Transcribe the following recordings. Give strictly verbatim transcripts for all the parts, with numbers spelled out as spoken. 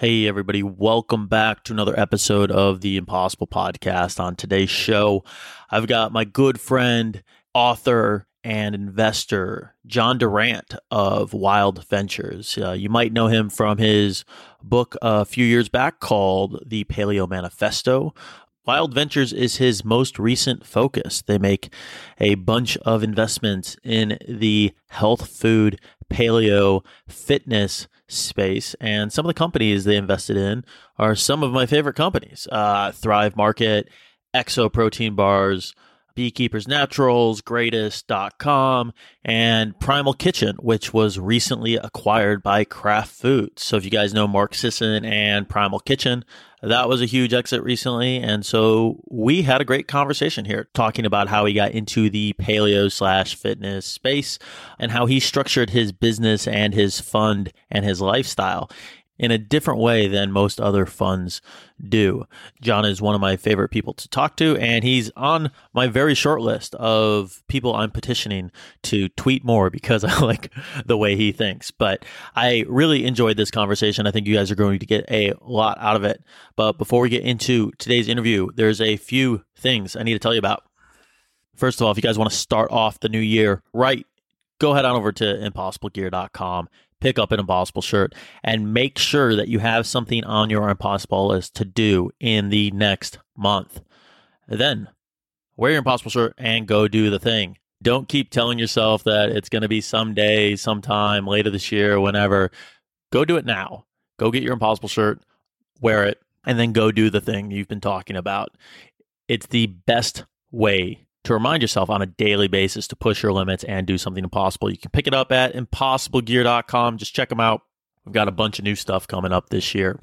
Hey everybody, welcome back to another episode of the Impossible Podcast. On today's show, I've got my good friend, author, and investor, John Durant of Wild Ventures. Uh, you might know him from his book a few years back called The Paleo Manifesto. Wild Ventures is his most recent focus. They make a bunch of investments in the health, food, paleo, fitness space, and some of the companies they invested in are some of my favorite companies: uh, Thrive Market, Exo Protein Bars, Beekeepers Naturals, greatest dot com, and Primal Kitchen, which was recently acquired by Kraft Foods. So if you guys know Mark Sisson and Primal Kitchen, that was a huge exit recently. And so we had a great conversation here talking about how he got into the paleo slash fitness space and how he structured his business and his fund and his lifestyle in a different way than most other funds do. John is one of my favorite people to talk to, and he's on my very short list of people I'm petitioning to tweet more because I like the way he thinks. But I really enjoyed this conversation. I think you guys are going to get a lot out of it. But before we get into today's interview, there's a few things I need to tell you about. First of all, if you guys want to start off the new year right, go head on over to impossible gear dot com. Pick up an Impossible shirt, and make sure that you have something on your Impossible list to do in the next month. Then wear your Impossible shirt and go do the thing. Don't keep telling yourself that it's going to be someday, sometime, later this year, whenever. Go do it now. Go get your Impossible shirt, wear it, and then go do the thing you've been talking about. It's the best way to remind yourself on a daily basis to push your limits and do something impossible. You can pick it up at impossible gear dot com. Just check them out. We've got a bunch of new stuff coming up this year.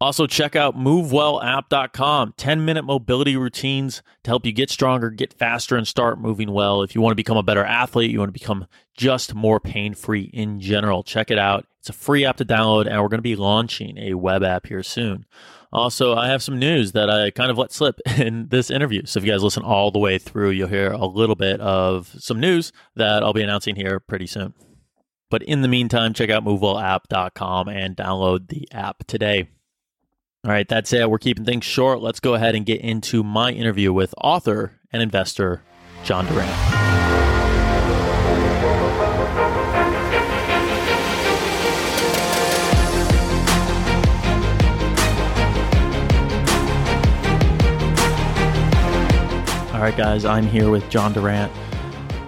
Also, check out move well app dot com. ten-minute mobility routines to help you get stronger, get faster, and start moving well. If you want to become a better athlete, you want to become just more pain-free in general, check it out. It's a free app to download, and we're going to be launching a web app here soon. Also, I have some news that I kind of let slip in this interview. So if you guys listen all the way through, you'll hear a little bit of some news that I'll be announcing here pretty soon. But in the meantime, check out move well app dot com and download the app today. All right, that's it. We're keeping things short. Let's go ahead and get into my interview with author and investor John Durant. All right, guys, I'm here with John Durant,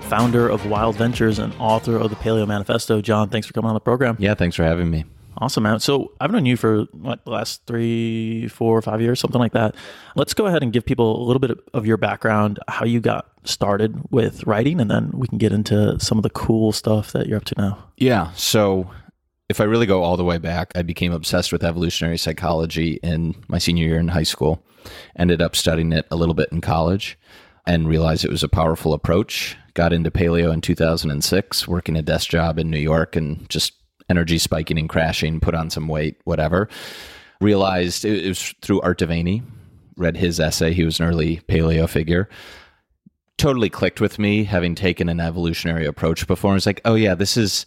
founder of Wild Ventures and author of The Paleo Manifesto. John, thanks for coming on the program. Yeah, thanks for having me. Awesome, man. So I've known you for what, the last three, four, five years, something like that. Let's go ahead and give people a little bit of your background, how you got started with writing, and then we can get into some of the cool stuff that you're up to now. Yeah, so if I really go all the way back, I became obsessed with evolutionary psychology in my senior year in high school. Ended up studying it a little bit in college and realized it was a powerful approach. Got into paleo in two thousand six, working a desk job in New York and just energy spiking and crashing, put on some weight, whatever. Realized it was through Art De Vany, read his essay. He was an early paleo figure. Totally clicked with me, having taken an evolutionary approach before. I was like, oh yeah, this is,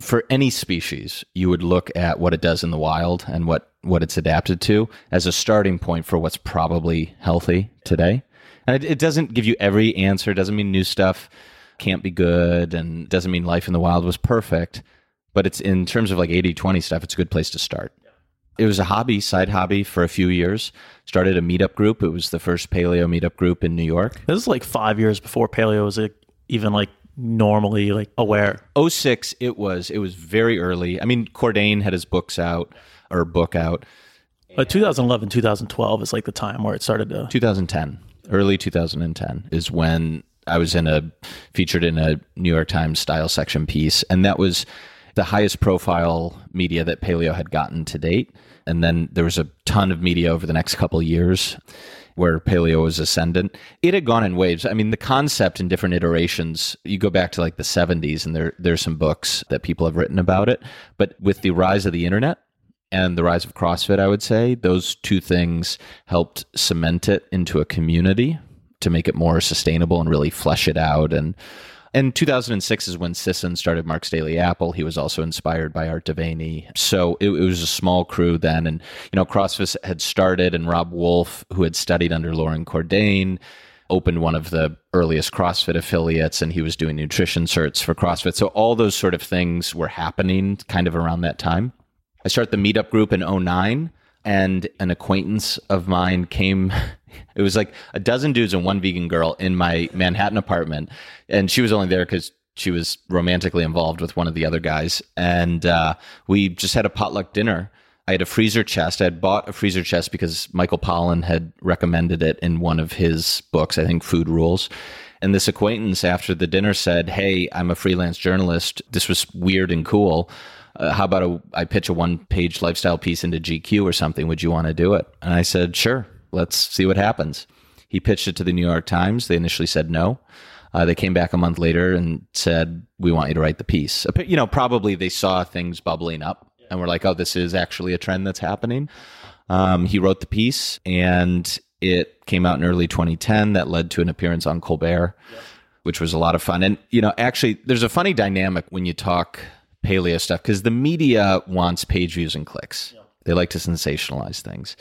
for any species, you would look at what it does in the wild and what, what it's adapted to as a starting point for what's probably healthy today. And it doesn't give you every answer. It doesn't mean new stuff can't be good and doesn't mean life in the wild was perfect. But it's in terms of like eighty twenty stuff, it's a good place to start. It was a hobby, side hobby for a few years. Started a meetup group. It was the first paleo meetup group in New York. This is like five years before paleo was like even like normally like aware. oh six, it was. It was very early. I mean, Cordain had his books out or book out. But two thousand eleven, two thousand twelve is like the time where it started to... two thousand ten. Early two thousand ten is when I was in a featured in a New York Times style section piece. And that was the highest profile media that paleo had gotten to date. And then there was a ton of media over the next couple of years where paleo was ascendant. It had gone in waves. I mean, the concept in different iterations, you go back to like the seventies and there there's some books that people have written about it. But with the rise of the internet and the rise of CrossFit, I would say, those two things helped cement it into a community to make it more sustainable and really flesh it out and And two thousand six is when Sisson started Mark's Daily Apple. He was also inspired by Art De Vany. So it, it was a small crew then. And, you know, CrossFit had started, and Rob Wolf, who had studied under Lauren Cordain, opened one of the earliest CrossFit affiliates, and he was doing nutrition certs for CrossFit. So all those sort of things were happening kind of around that time. I started the meetup group in oh nine, and an acquaintance of mine came. It was like a dozen dudes and one vegan girl in my Manhattan apartment. And she was only there because she was romantically involved with one of the other guys. And uh, we just had a potluck dinner. I had a freezer chest. I had bought a freezer chest because Michael Pollan had recommended it in one of his books, I think Food Rules. And this acquaintance after the dinner said, "Hey, I'm a freelance journalist. This was weird and cool. Uh, how about a, I pitch a one-page lifestyle piece into G Q or something? Would you want to do it?" And I said, "Sure, let's see what happens." He pitched it to the New York Times. They initially said no. Uh, they came back a month later and said, "We want you to write the piece." You know, probably they saw things bubbling up. And we're like, oh, this is actually a trend that's happening. Um, he wrote the piece, and it came out in early twenty ten. That led to an appearance on Colbert, yeah. which was a lot of fun. And, you know, actually, there's a funny dynamic when you talk paleo stuff, because the media wants page views and clicks. Yeah. They like to sensationalize things.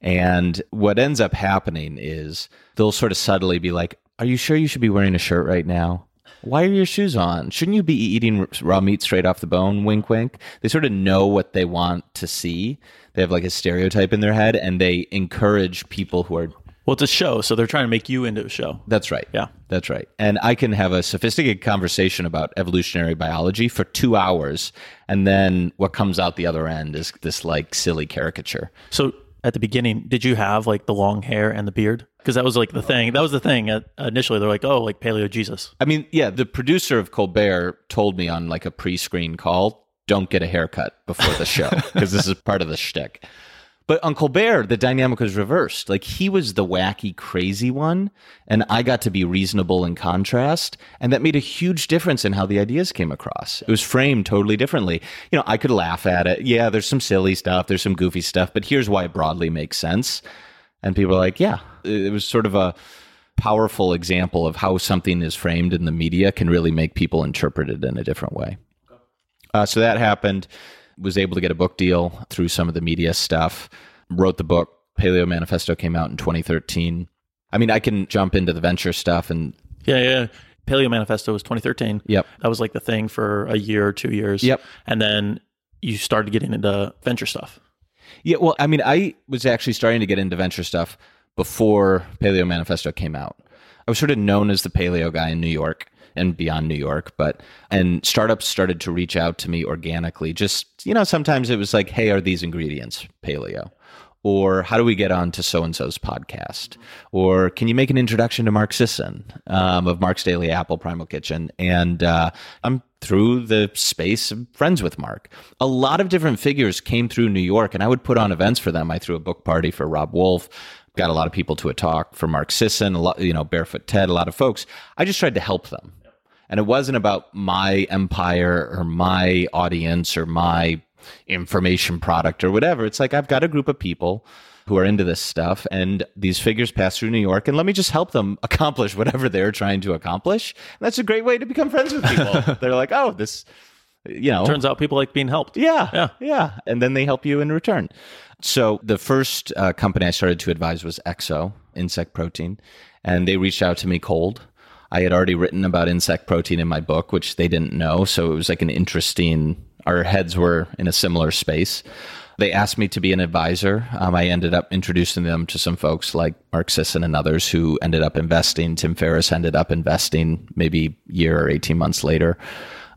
And what ends up happening is they'll sort of subtly be like, "Are you sure you should be wearing a shirt right now? Why are your shoes on? Shouldn't you be eating raw meat straight off the bone?" Wink, wink. They sort of know what they want to see. They have like a stereotype in their head, and they encourage people who are... Well, it's a show, so they're trying to make you into a show. That's right. Yeah. That's right. And I can have a sophisticated conversation about evolutionary biology for two hours, and then what comes out the other end is this like silly caricature. So at the beginning, did you have like the long hair and the beard? Because that was like the thing. That was the thing uh, initially. They're like, "Oh, like Paleo Jesus." I mean, yeah, the producer of Colbert told me on like a pre-screen call, "Don't get a haircut before the show," because this is part of the shtick. But on Colbert, the dynamic was reversed. Like he was the wacky, crazy one, and I got to be reasonable in contrast, and that made a huge difference in how the ideas came across. It was framed totally differently. You know, I could laugh at it. Yeah, there's some silly stuff. There's some goofy stuff. But here's why it broadly makes sense. And people are like, yeah, it was sort of a powerful example of how something is framed in the media can really make people interpret it in a different way. Uh, so that happened. Was able to get a book deal through some of the media stuff. Wrote the book. Paleo Manifesto came out in twenty thirteen. I mean, I can jump into the venture stuff and... Yeah, yeah. Paleo Manifesto was twenty thirteen. Yep. That was like the thing for a year or two years. Yep. And then you started getting into venture stuff. Yeah, well, I mean, I was actually starting to get into venture stuff before Paleo Manifesto came out. I was sort of known as the paleo guy in New York and beyond New York, but and startups started to reach out to me organically. Just, you know, sometimes it was like, "Hey, are these ingredients paleo?" Or, "How do we get on to so-and-so's podcast?" Or, "Can you make an introduction to Mark Sisson um, of Mark's Daily Apple, Primal Kitchen?" And uh, I'm through the space of friends with Mark. A lot of different figures came through New York, and I would put on events for them. I threw a book party for Rob Wolf, got a lot of people to a talk for Mark Sisson, a lot, you know, Barefoot Ted, a lot of folks. I just tried to help them. And it wasn't about my empire or my audience or my information product or whatever. It's like, I've got a group of people who are into this stuff, and these figures pass through New York, and let me just help them accomplish whatever they're trying to accomplish. And that's a great way to become friends with people. They're like, "Oh, this, you know." It turns out people like being helped. Yeah, yeah, yeah. And then they help you in return. So the first uh, company I started to advise was Exo, Insect Protein, and they reached out to me cold. I had already written about insect protein in my book, which they didn't know. So it was like an interesting... Our heads were in a similar space. They asked me to be an advisor. Um, I ended up introducing them to some folks like Mark Sisson and others who ended up investing. Tim Ferriss ended up investing maybe a year or eighteen months later.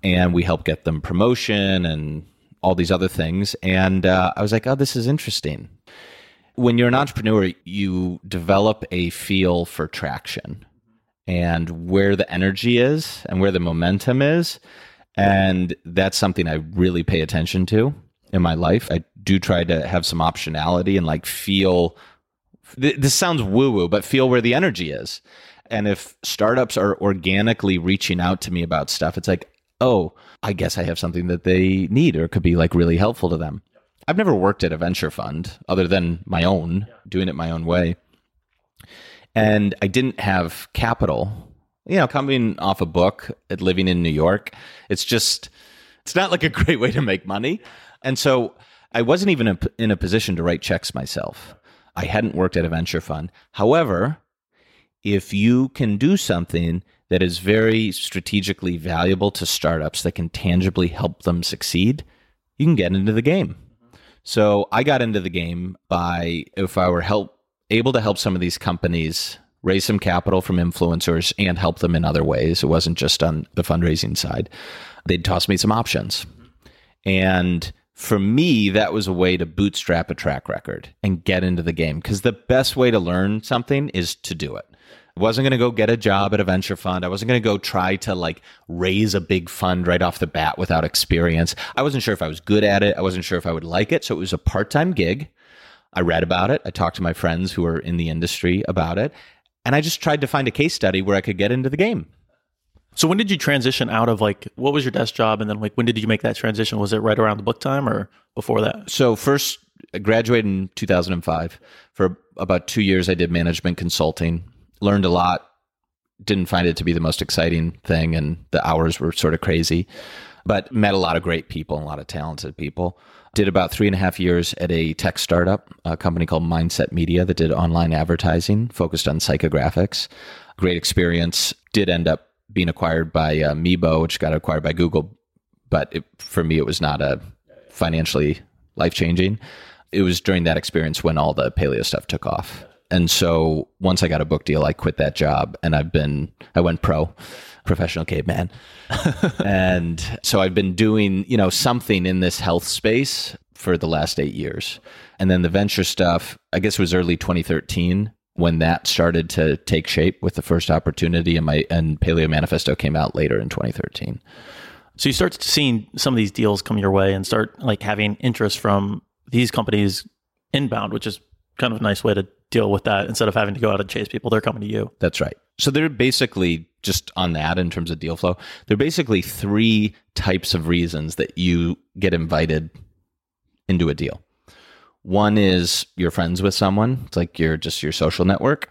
And we helped get them promotion and all these other things. And uh, I was like, oh, this is interesting. When you're an entrepreneur, you develop a feel for traction and where the energy is and where the momentum is. And that's something I really pay attention to in my life. I do try to have some optionality and like feel, th- this sounds woo-woo, but feel where the energy is. And if startups are organically reaching out to me about stuff, it's like, oh, I guess I have something that they need or could be like really helpful to them. I've never worked at a venture fund other than my own, doing it my own way. And I didn't have capital you know, coming off a book and living in New York, it's just, it's not like a great way to make money. And so I wasn't even in a position to write checks myself. I hadn't worked at a venture fund. However, if you can do something that is very strategically valuable to startups that can tangibly help them succeed, you can get into the game. So I got into the game by, if I were help, able to help some of these companies raise some capital from influencers and help them in other ways, it wasn't just on the fundraising side, they'd toss me some options. And for me, that was a way to bootstrap a track record and get into the game, because the best way to learn something is to do it. I wasn't going to go get a job at a venture fund. I wasn't going to go try to like raise a big fund right off the bat without experience. I wasn't sure if I was good at it. I wasn't sure if I would like it. So it was a part-time gig. I read about it. I talked to my friends who were in the industry about it. And I just tried to find a case study where I could get into the game. So when did you transition out of like, what was your desk job? And then like, when did you make that transition? Was it right around the book time or before that? So first, I graduated in two thousand five. For about two years, I did management consulting. Learned a lot, didn't find it to be the most exciting thing, and the hours were sort of crazy, but met a lot of great people and a lot of talented people. Did about three and a half years at a tech startup, a company called Mindset Media that did online advertising, focused on psychographics. Great experience. Did end up being acquired by uh, Meebo, which got acquired by Google, but it, for me, it was not a financially life-changing. It was during that experience when all the paleo stuff took off. And so once I got a book deal, I quit that job and I've been, I went pro, professional caveman. And so I've been doing, you know, something in this health space for the last eight years. And then the venture stuff, I guess it was early twenty thirteen when that started to take shape with the first opportunity, and my, and Paleo Manifesto came out later in twenty thirteen. So you start seeing some of these deals come your way and start like having interest from these companies inbound, which is kind of a nice way to deal with that instead of having to go out and chase people. They're coming to you. That's right. So they're basically just on that in terms of deal flow. There are basically three types of reasons that you get invited into a deal. One is you're friends with someone. It's like you're just your social network.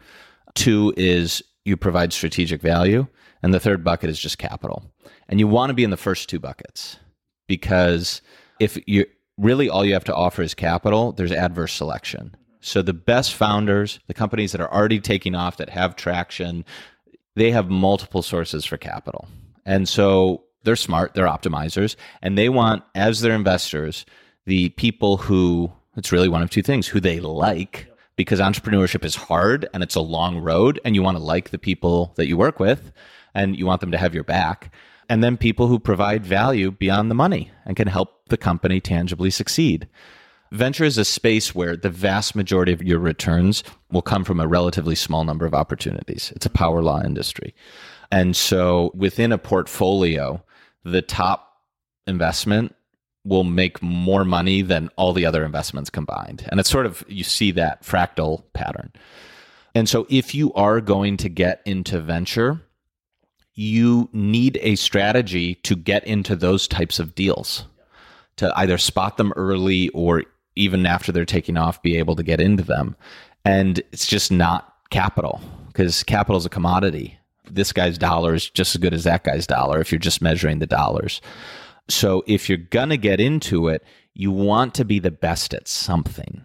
Two is you provide strategic value. And the third bucket is just capital. And you want to be in the first two buckets, because if you really all you have to offer is capital, there's adverse selection. So the best founders, the companies that are already taking off, that have traction, they have multiple sources for capital. And so they're smart, they're optimizers, and they want, as their investors, the people who, it's really one of two things, who they like, because entrepreneurship is hard and it's a long road, and you want to like the people that you work with, and you want them to have your back, and then people who provide value beyond the money and can help the company tangibly succeed. Venture is a space where the vast majority of your returns will come from a relatively small number of opportunities. It's a power law industry. And so within a portfolio, the top investment will make more money than all the other investments combined. And it's sort of, you see that fractal pattern. And so if you are going to get into venture, you need a strategy to get into those types of deals, to either spot them early or even after they're taking off, be able to get into them. And it's just not capital, because capital is a commodity. This guy's dollar is just as good as that guy's dollar if you're just measuring the dollars. So if you're going to get into it, you want to be the best at something.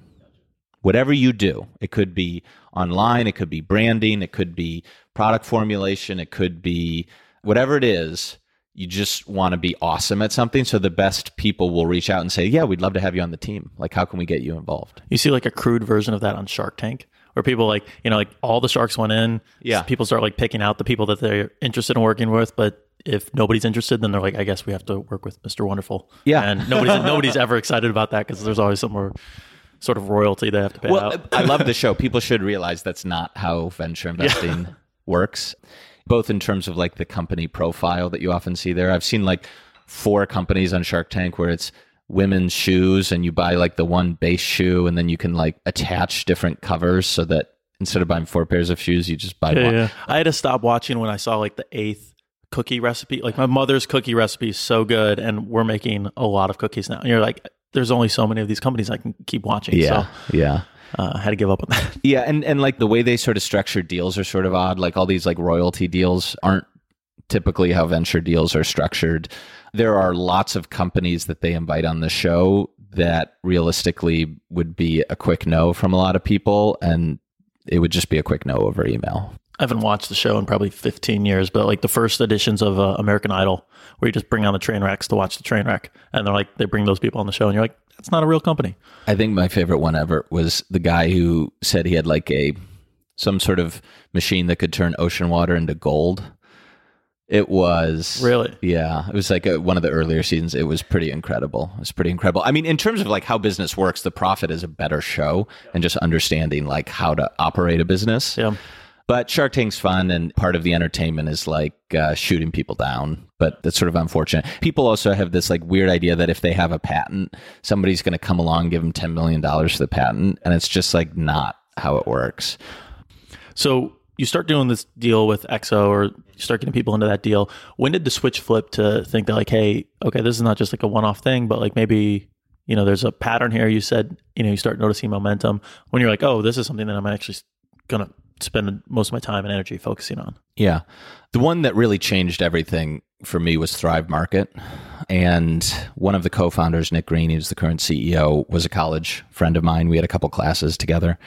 Whatever you do, it could be online, it could be branding, it could be product formulation, it could be whatever it is. You just want to be awesome at something. So the best people will reach out and say, yeah, we'd love to have you on the team. Like, how can we get you involved? You see like a crude version of that on Shark Tank, where people like, you know, like all the sharks went in. Yeah. So people start like picking out the people that they're interested in working with. But if nobody's interested, then they're like, I guess we have to work with Mister Wonderful. Yeah. And nobody's, nobody's ever excited about that, because there's always some more sort of royalty they have to pay well, out. I love the show. People should realize that's not how venture investing yeah. works. Both in terms of like the company profile that you often see there. I've seen like four companies on Shark Tank where it's women's shoes, and you buy like the one base shoe, and then you can like attach different covers so that instead of buying four pairs of shoes, you just buy yeah, one. Yeah. I had to stop watching when I saw like the eighth cookie recipe. Like my mother's cookie recipe is so good, and we're making a lot of cookies now. And you're like, there's only so many of these companies I can keep watching. Yeah, so. yeah. uh, had to give up on that. Yeah. And, and like the way they sort of structure deals are sort of odd. Like all these like royalty deals aren't typically how venture deals are structured. There are lots of companies that they invite on the show that realistically would be a quick no from a lot of people. And it would just be a quick no over email. I haven't watched the show in probably fifteen years, but like the first editions of uh, American Idol, where you just bring on the train wrecks to watch the train wreck. And they're like, they bring those people on the show and you're like, that's not a real company. I think my favorite one ever was the guy who said he had like a, some sort of machine that could turn ocean water into gold. It was. Really? Yeah. It was like a, one of the earlier seasons. It was pretty incredible. It was pretty incredible. I mean, in terms of like how business works, The Profit is a better show and just understanding like how to operate a business. Yeah. But Shark Tank's fun and part of the entertainment is like uh, shooting people down. But that's sort of unfortunate. People also have this like weird idea that if they have a patent, somebody's going to come along and give them ten million dollars for the patent. And it's just like not how it works. So you start doing this deal with Exo, or you start getting people into that deal. When did the switch flip to think that like, hey, okay, this is not just like a one-off thing, but like maybe, you know, there's a pattern here. You said, you know, you start noticing momentum when you're like, oh, this is something that I'm actually going to spend most of my time and energy focusing on. Yeah. The one that really changed everything for me was Thrive Market. And one of the co-founders, Nick Green, who's the current C E O, was a college friend of mine. We had a couple classes together.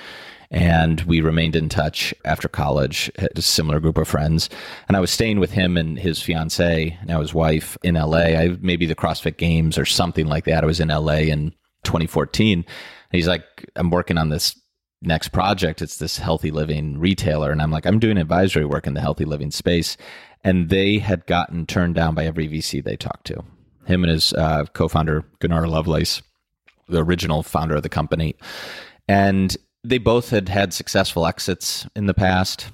And we remained in touch after college, had a similar group of friends. And I was staying with him and his fiancée, now his wife, in L A. I, maybe the CrossFit Games or something like that. I was in L A in twenty fourteen. And he's like, I'm working on this next project. It's this healthy living retailer. And I'm like, I'm doing advisory work in the healthy living space. And they had gotten turned down by every V C they talked to. Him and his uh, co-founder, Gunnar Lovelace, the original founder of the company. And they both had had successful exits in the past.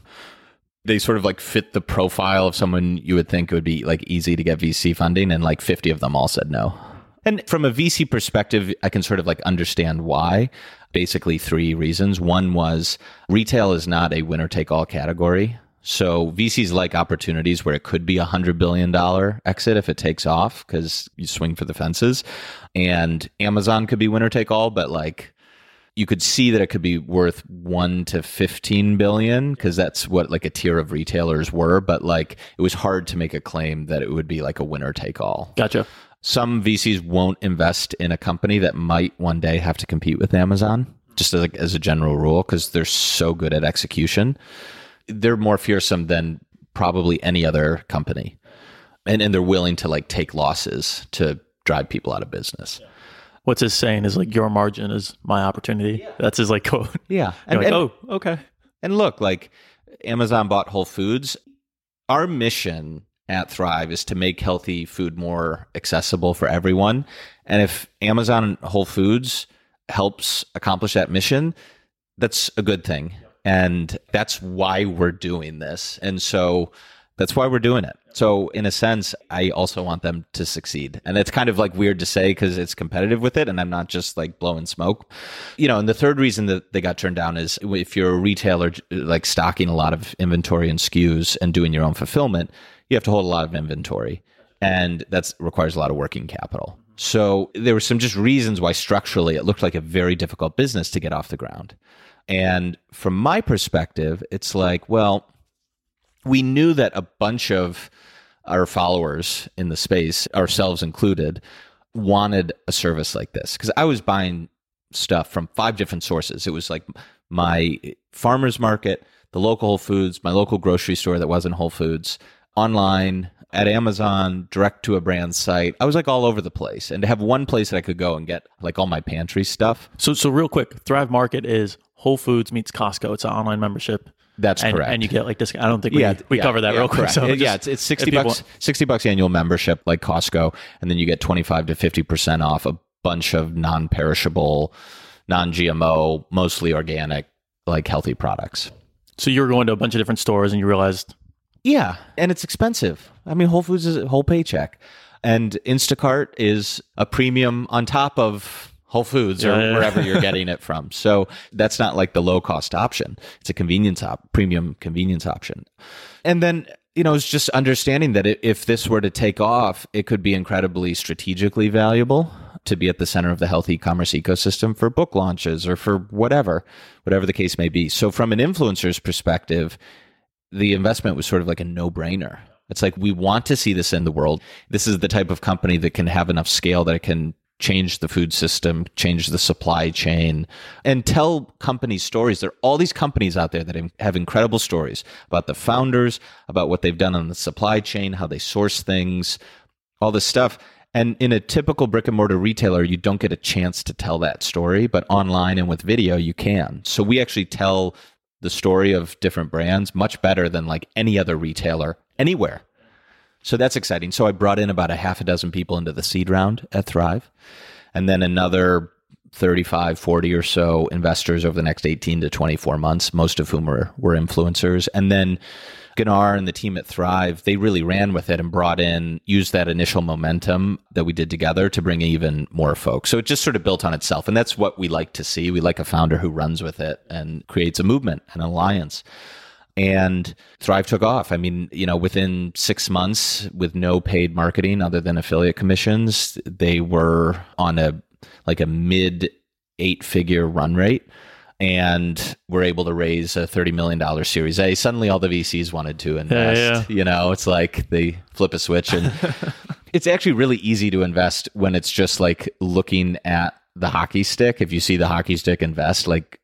They sort of like fit the profile of someone you would think it would be like easy to get V C funding, and like fifty of them all said no. And from a V C perspective, I can sort of like understand why. Basically three reasons. One was retail is not a winner take all category. So V Cs like opportunities where it could be a one hundred billion dollars exit if it takes off because you swing for the fences. And Amazon could be winner take all, but like, you could see that it could be worth one to fifteen billion because that's what like a tier of retailers were. But like it was hard to make a claim that it would be like a winner take all. Gotcha. Some V Cs won't invest in a company that might one day have to compete with Amazon, just as, like, as a general rule, because they're so good at execution. They're more fearsome than probably any other company. And, and they're willing to like take losses to drive people out of business. Yeah. What's his saying is like, your margin is my opportunity. Yeah. That's his like quote. Yeah. And, like, and, oh, okay. And look, like Amazon bought Whole Foods. Our mission at Thrive is to make healthy food more accessible for everyone. And if Amazon and Whole Foods helps accomplish that mission, that's a good thing. And that's why we're doing this. And so that's why we're doing it. So in a sense, I also want them to succeed. And it's kind of like weird to say because it's competitive with it and I'm not just like blowing smoke. You know, and the third reason that they got turned down is if you're a retailer like stocking a lot of inventory and S K Us and doing your own fulfillment, you have to hold a lot of inventory. And that requires a lot of working capital. So there were some just reasons why structurally it looked like a very difficult business to get off the ground. And from my perspective, it's like, well, we knew that a bunch of our followers in the space, ourselves included, wanted a service like this. Because I was buying stuff from five different sources. It was like my farmer's market, the local Whole Foods, my local grocery store that wasn't Whole Foods, online, at Amazon, direct to a brand site. I was like all over the place. And to have one place that I could go and get like all my pantry stuff. So, so real quick, Thrive Market is Whole Foods meets Costco. It's an online membership. That's and, correct. And you get like this. I don't think we, yeah, we yeah, cover that yeah, real quick. So it, just, yeah, it's, it's sixty bucks, sixty bucks annual membership like Costco. And then you get twenty-five to fifty percent off a bunch of non-perishable, non-G M O, mostly organic, like healthy products. So you were going to a bunch of different stores and you realized. Yeah. And it's expensive. I mean, Whole Foods is a whole paycheck. And Instacart is a premium on top of Whole Foods yeah, or yeah, wherever yeah. you're getting it from. So that's not like the low cost option. It's a convenience op, premium convenience option. And then, you know, it's just understanding that if this were to take off, it could be incredibly strategically valuable to be at the center of the health e-commerce ecosystem for book launches or for whatever, whatever the case may be. So from an influencer's perspective, the investment was sort of like a no-brainer. It's like, we want to see this in the world. This is the type of company that can have enough scale that it can change the food system, change the supply chain, and tell company stories. There are all these companies out there that have incredible stories about the founders, about what they've done on the supply chain, how they source things, all this stuff. And in a typical brick and mortar retailer, you don't get a chance to tell that story, but online and with video, you can. So we actually tell the story of different brands much better than like any other retailer anywhere. So that's exciting. So I brought in about a half a dozen people into the seed round at Thrive, and then another thirty-five, forty or so investors over the next eighteen to twenty-four months, most of whom were, were influencers. And then Gunnar and the team at Thrive, they really ran with it and brought in, used that initial momentum that we did together to bring even more folks. So it just sort of built on itself. And that's what we like to see. We like a founder who runs with it and creates a movement, an alliance. And Thrive took off. I mean, you know, within six months with no paid marketing other than affiliate commissions, they were on a like a mid eight figure run rate and were able to raise a thirty million dollars Series A. Suddenly all the V Cs wanted to invest, yeah, yeah. you know, it's like they flip a switch, and it's actually really easy to invest when it's just like looking at the hockey stick. If you see the hockey stick invest, like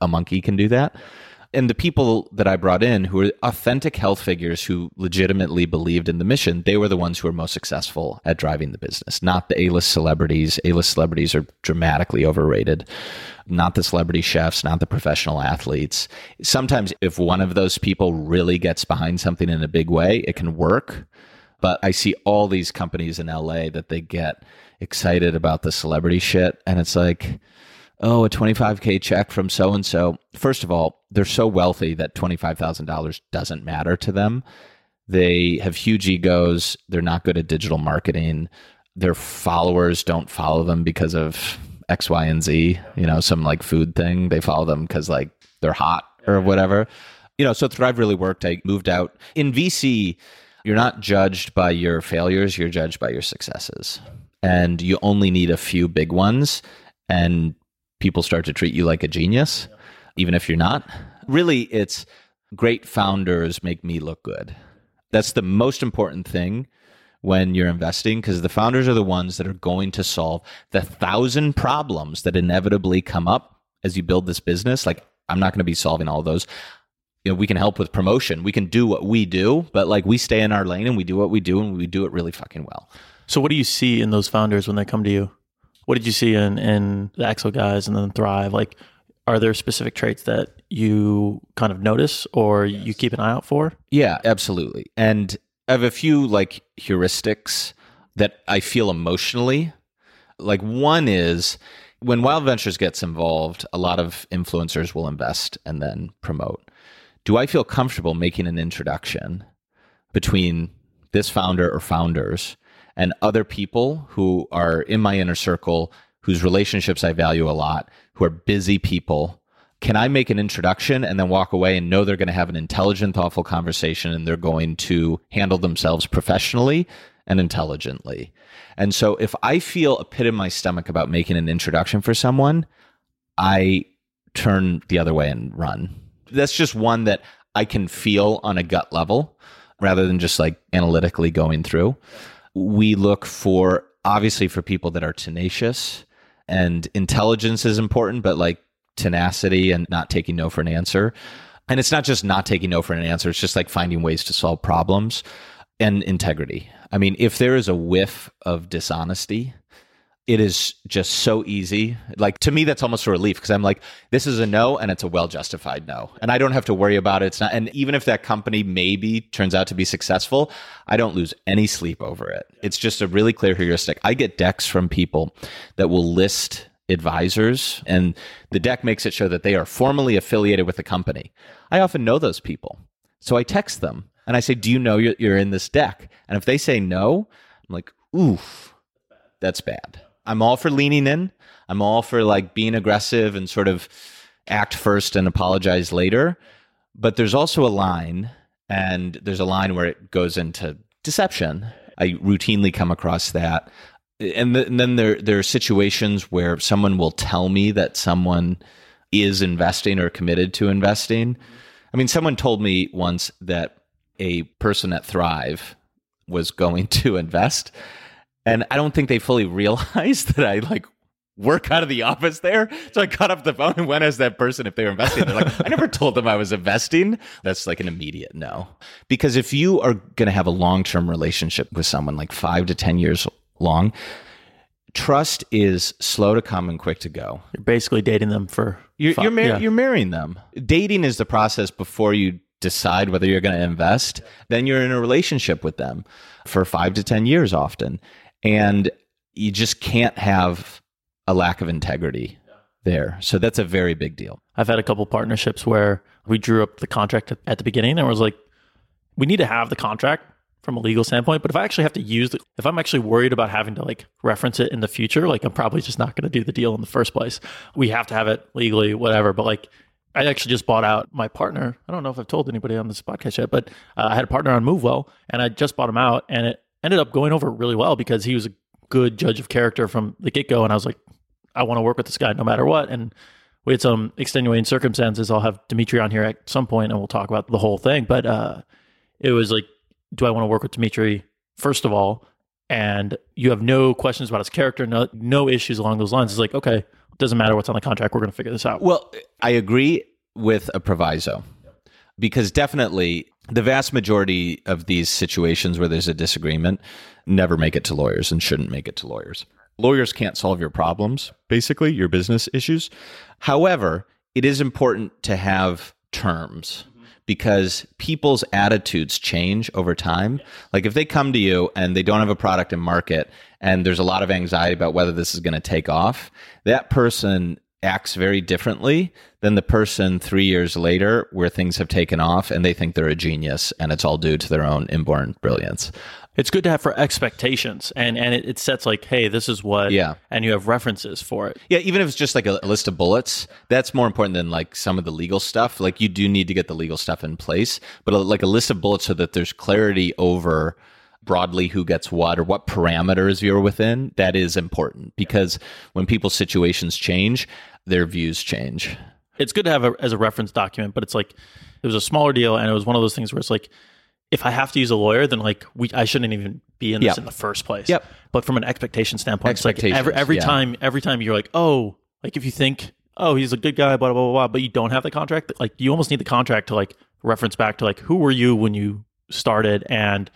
a monkey can do that. And the people that I brought in who are authentic health figures who legitimately believed in the mission, they were the ones who were most successful at driving the business, not the A-list celebrities. A-list celebrities are dramatically overrated, not the celebrity chefs, not the professional athletes. Sometimes if one of those people really gets behind something in a big way, it can work. But I see all these companies in L A that they get excited about the celebrity shit. And it's like, oh, a twenty-five K check from so-and-so. First of all, they're so wealthy that twenty-five thousand dollars doesn't matter to them. They have huge egos. They're not good at digital marketing. Their followers don't follow them because of X, Y, and Z, you know, some like food thing. They follow them because like they're hot or whatever. You know, so Thrive really worked. I moved out. In V C, you're not judged by your failures. You're judged by your successes. And you only need a few big ones. And people start to treat you like a genius, even if you're not. Really, it's great founders make me look good. That's the most important thing when you're investing, because the founders are the ones that are going to solve the thousand problems that inevitably come up as you build this business. Like, I'm not going to be solving all those. You know, we can help with promotion. We can do what we do, but like we stay in our lane and we do what we do and we do it really fucking well. So what do you see in those founders when they come to you? What did you see in, in the Exo guys and then Thrive? Like, are there specific traits that you kind of notice or yes. you keep an eye out for? Yeah, absolutely. And I have a few like heuristics that I feel emotionally. Like one is when Wild Ventures gets involved, a lot of influencers will invest and then promote. Do I feel comfortable making an introduction between this founder or founders and other people who are in my inner circle, whose relationships I value a lot, who are busy people? Can I make an introduction and then walk away and know they're going to have an intelligent, thoughtful conversation and they're going to handle themselves professionally and intelligently? And so if I feel a pit in my stomach about making an introduction for someone, I turn the other way and run. That's just one that I can feel on a gut level rather than just like analytically going through. We look for, obviously, for people that are tenacious, and intelligence is important, but like tenacity and not taking no for an answer. And it's not just not taking no for an answer. It's just like finding ways to solve problems and integrity. I mean, if there is a whiff of dishonesty, it is just so easy. Like, to me, that's almost a relief because I'm like, this is a no and it's a well-justified no. And I don't have to worry about it. It's not. And even if that company maybe turns out to be successful, I don't lose any sleep over it. It's just a really clear heuristic. I get decks from people that will list advisors and the deck makes it show that they are formally affiliated with the company. I often know those people. So I text them and I say, do you know you're in this deck? And if they say no, I'm like, oof, that's bad. I'm all for leaning in. I'm all for like being aggressive and sort of act first and apologize later. But there's also a line, and there's a line where it goes into deception. I routinely come across that. and, th- and then there there are situations where someone will tell me that someone is investing or committed to investing. I mean, someone told me once that a person at Thrive was going to invest, and I don't think they fully realized that I like work out of the office there. So I got off the phone and went as that person if they were investing. They're like, I never told them I was investing. That's like an immediate no. Because if you are going to have a long-term relationship with someone, like five to ten years long, trust is slow to come and quick to go. You're basically dating them for... You're, you're, mar- yeah. you're marrying them. Dating is the process before you decide whether you're going to invest. Then you're in a relationship with them for five to ten years often. And you just can't have a lack of integrity there. So that's a very big deal. I've had a couple partnerships where we drew up the contract at the beginning and was like, we need to have the contract from a legal standpoint, but if I actually have to use it, if I'm actually worried about having to like reference it in the future, like I'm probably just not going to do the deal in the first place. We have to have it legally, whatever. But like, I actually just bought out my partner. I don't know if I've told anybody on this podcast yet, but uh, I had a partner on MoveWell and I just bought him out, and it ended up going over really well because he was a good judge of character from the get go. And I was like, I want to work with this guy no matter what. And we had some extenuating circumstances. I'll have Dimitri on here at some point and we'll talk about the whole thing. But uh, it was like, do I want to work with Dimitri, first of all? And you have no questions about his character, no, no issues along those lines. It's like, okay, it doesn't matter what's on the contract. We're going to figure this out. Well, I agree with a proviso, because definitely the vast majority of these situations where there's a disagreement never make it to lawyers and shouldn't make it to lawyers. Lawyers can't solve your problems, basically, your business issues. However, it is important to have terms, because people's attitudes change over time. Like if they come to you and they don't have a product in market and there's a lot of anxiety about whether this is going to take off, that person acts very differently than the person three years later where things have taken off and they think they're a genius and it's all due to their own inborn brilliance. It's good to have for expectations, and, and it, it sets like, hey, this is what, yeah. and you have references for it. Yeah, even if it's just like a, a list of bullets, that's more important than like some of the legal stuff. Like you do need to get the legal stuff in place, but a, like a list of bullets so that there's clarity over broadly who gets what or what parameters you're within, that is important, because when people's situations change, their views change. It's good to have a, as a reference document, but it's like, it was a smaller deal and it was one of those things where it's like, if I have to use a lawyer, then like we, I shouldn't even be in this yep. in the first place. Yep. But from an expectation standpoint, it's like every, every yeah. time, every time you're like, oh, like if you think, oh, he's a good guy, blah, blah, blah, blah, but you don't have the contract, like you almost need the contract to like reference back to like, who were you when you started? And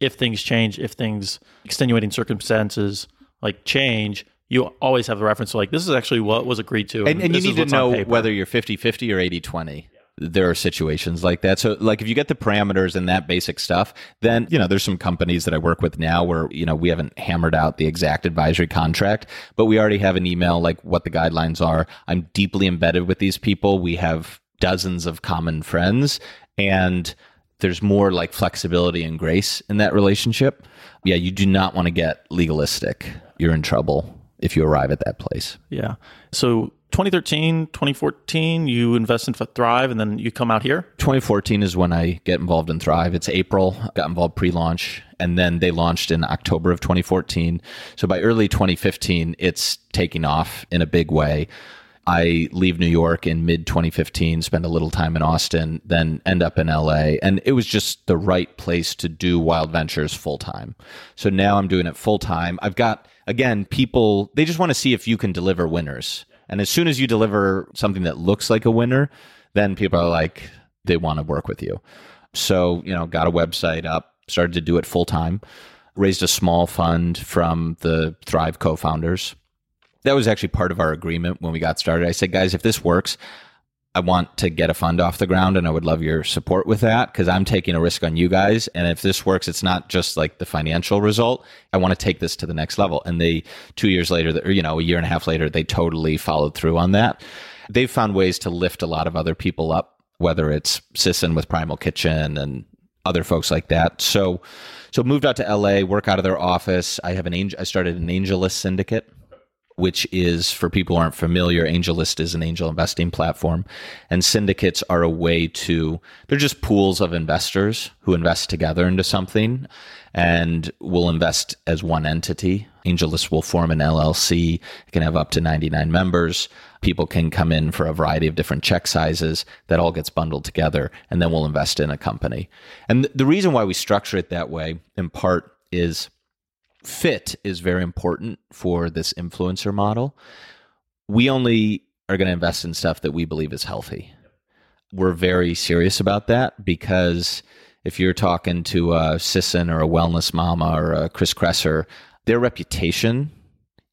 if things change, if things, extenuating circumstances like change, you always have the reference to like, this is actually what was agreed to. And, and, and you need to know whether you're fifty-fifty or eighty-twenty. There are situations like that. So like if you get the parameters and that basic stuff, then, you know, there's some companies that I work with now where, you know, we haven't hammered out the exact advisory contract, but we already have an email, like what the guidelines are. I'm deeply embedded with these people. We have dozens of common friends, and there's more like flexibility and grace in that relationship. Yeah. You do not want to get legalistic. You're in trouble if you arrive at that place. Yeah. So twenty thirteen, twenty fourteen, you invest in Thrive and then you come out here? twenty fourteen is when I get involved in Thrive. It's April. I got involved pre-launch, and then they launched in October of twenty fourteen. So by early twenty fifteen, it's taking off in a big way. I leave New York in mid twenty fifteen, spend a little time in Austin, then end up in L A. And it was just the right place to do Wild Ventures full-time. So now I'm doing it full-time. I've got, again, people, they just want to see if you can deliver winners. And as soon as you deliver something that looks like a winner, then people are like, they want to work with you. So, you know, got a website up, started to do it full time, raised a small fund from the Thrive co-founders. That was actually part of our agreement when we got started. I said, guys, if this works, I want to get a fund off the ground and I would love your support with that, because I'm taking a risk on you guys. And if this works, it's not just like the financial result. I want to take this to the next level. And they, two years later, or, you know, a year and a half later, they totally followed through on that. They've found ways to lift a lot of other people up, whether it's Sisson with Primal Kitchen and other folks like that. So, so moved out to L A, work out of their office. I have an angel, I started an AngelList syndicate, which is, for people who aren't familiar, AngelList is an angel investing platform. And syndicates are a way to, they're just pools of investors who invest together into something and will invest as one entity AngelList will form an L L C. It can have up to ninety-nine members. People can come in for a variety of different check sizes. That all gets bundled together, and then we'll invest in a company. And th- the reason why we structure it that way, in part, is fit is very important for this influencer model. We only are going to invest in stuff that we believe is healthy. We're very serious about that, because if you're talking to a Sisson or a Wellness Mama or a Chris Kresser, their reputation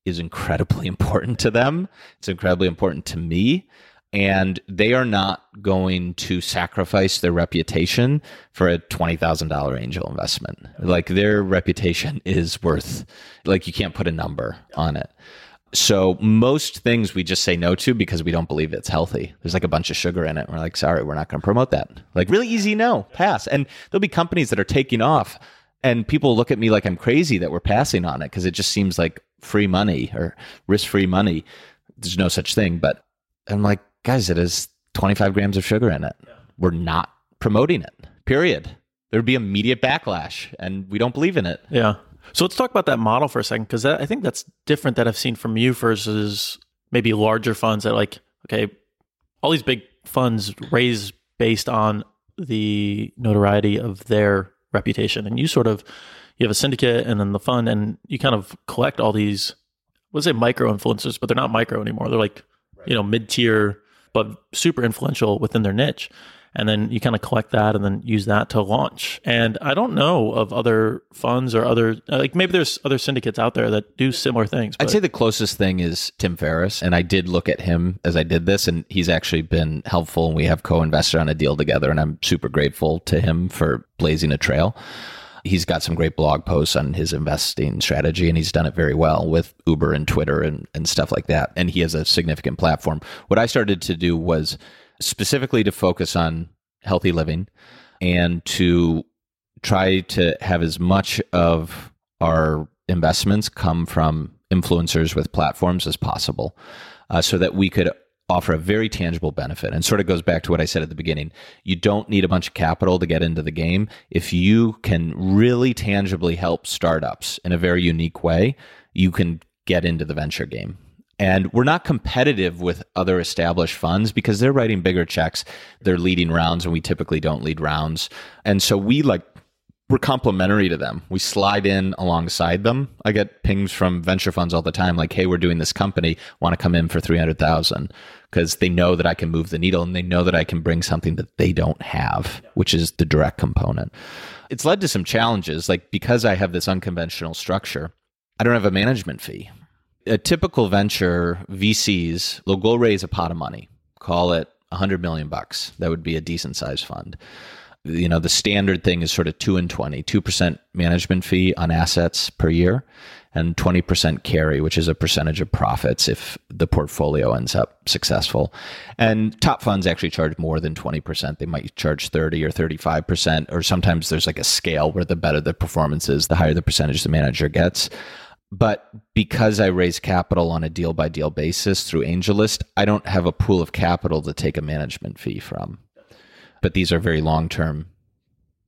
is incredibly important to them. It's incredibly important to me. And they are not going to sacrifice their reputation for a twenty thousand dollars angel investment. Like, their reputation is worth, like, you can't put a number on it. So most things we just say no to because we don't believe it's healthy. There's like a bunch of sugar in it. We're like, sorry, we're not going to promote that. Like, really easy no, pass. And there'll be companies that are taking off, and people look at me like I'm crazy that we're passing on it because it just seems like free money or risk-free money. There's no such thing. But I'm like, guys, it has twenty-five grams of sugar in it. We're not promoting it, period. There'd be immediate backlash, and we don't believe in it. Yeah. So let's talk about that model for a second, because I think that's different that I've seen from you versus maybe larger funds that, like, okay, all these big funds raise based on the notoriety of their reputation. And you sort of, you have a syndicate and then the fund, and you kind of collect all these, let's say micro influencers, but they're not micro anymore. They're like, right, you know, mid-tier, but super influential within their niche. And then you kind of collect that and then use that to launch. And I don't know of other funds or other, like, maybe there's other syndicates out there that do similar things. But I'd say the closest thing is Tim Ferriss. And I did look at him as I did this, and he's actually been helpful. And we have co-invested on a deal together, and I'm super grateful to him for blazing a trail. He's got some great blog posts on his investing strategy, and he's done it very well with Uber and Twitter and, and stuff like that. And he has a significant platform. What I started to do was specifically to focus on healthy living and to try to have as much of our investments come from influencers with platforms as possible, uh, so that we could offer a very tangible benefit. And sort of goes back to what I said at the beginning. You don't need a bunch of capital to get into the game. If you can really tangibly help startups in a very unique way, you can get into the venture game. And we're not competitive with other established funds because they're writing bigger checks. They're leading rounds, and we typically don't lead rounds. And so we like, we're complimentary to them. We slide in alongside them. I get pings from venture funds all the time like, hey, we're doing this company. Want to come in for three hundred thousand dollars? Because they know that I can move the needle, and they know that I can bring something that they don't have, which is the direct component. It's led to some challenges, like because I have this unconventional structure, I don't have a management fee. A typical venture, V Cs, they'll go raise a pot of money, call it one hundred million bucks. That would be a decent sized fund. You know, the standard thing is sort of two and twenty, two percent management fee on assets per year, and twenty percent carry, which is a percentage of profits if the portfolio ends up successful. And top funds actually charge more than twenty percent. They might charge thirty or thirty-five percent, or sometimes there's like a scale where the better the performance is, the higher the percentage the manager gets. But because I raise capital on a deal-by-deal basis through AngelList, I don't have a pool of capital to take a management fee from. But these are very long-term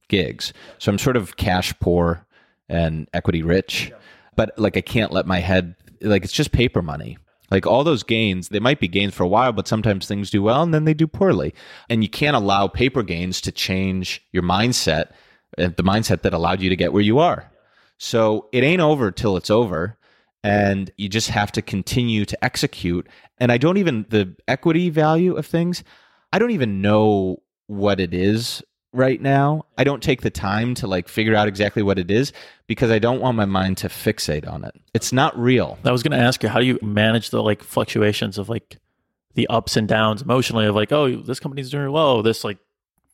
gigs. So I'm sort of cash poor and equity rich, but like I can't let my head, like it's just paper money. Like all those gains, they might be gains for a while, but sometimes things do well and then they do poorly. And you can't allow paper gains to change your mindset, the mindset that allowed you to get where you are. So it ain't over till it's over, and you just have to continue to execute. And I don't even, the equity value of things, I don't even know what it is right now. I don't take the time to like figure out exactly what it is because I don't want my mind to fixate on it. It's not real. I was going to ask you, how do you manage the like fluctuations of like the ups and downs emotionally of like, oh, this company's doing well, this like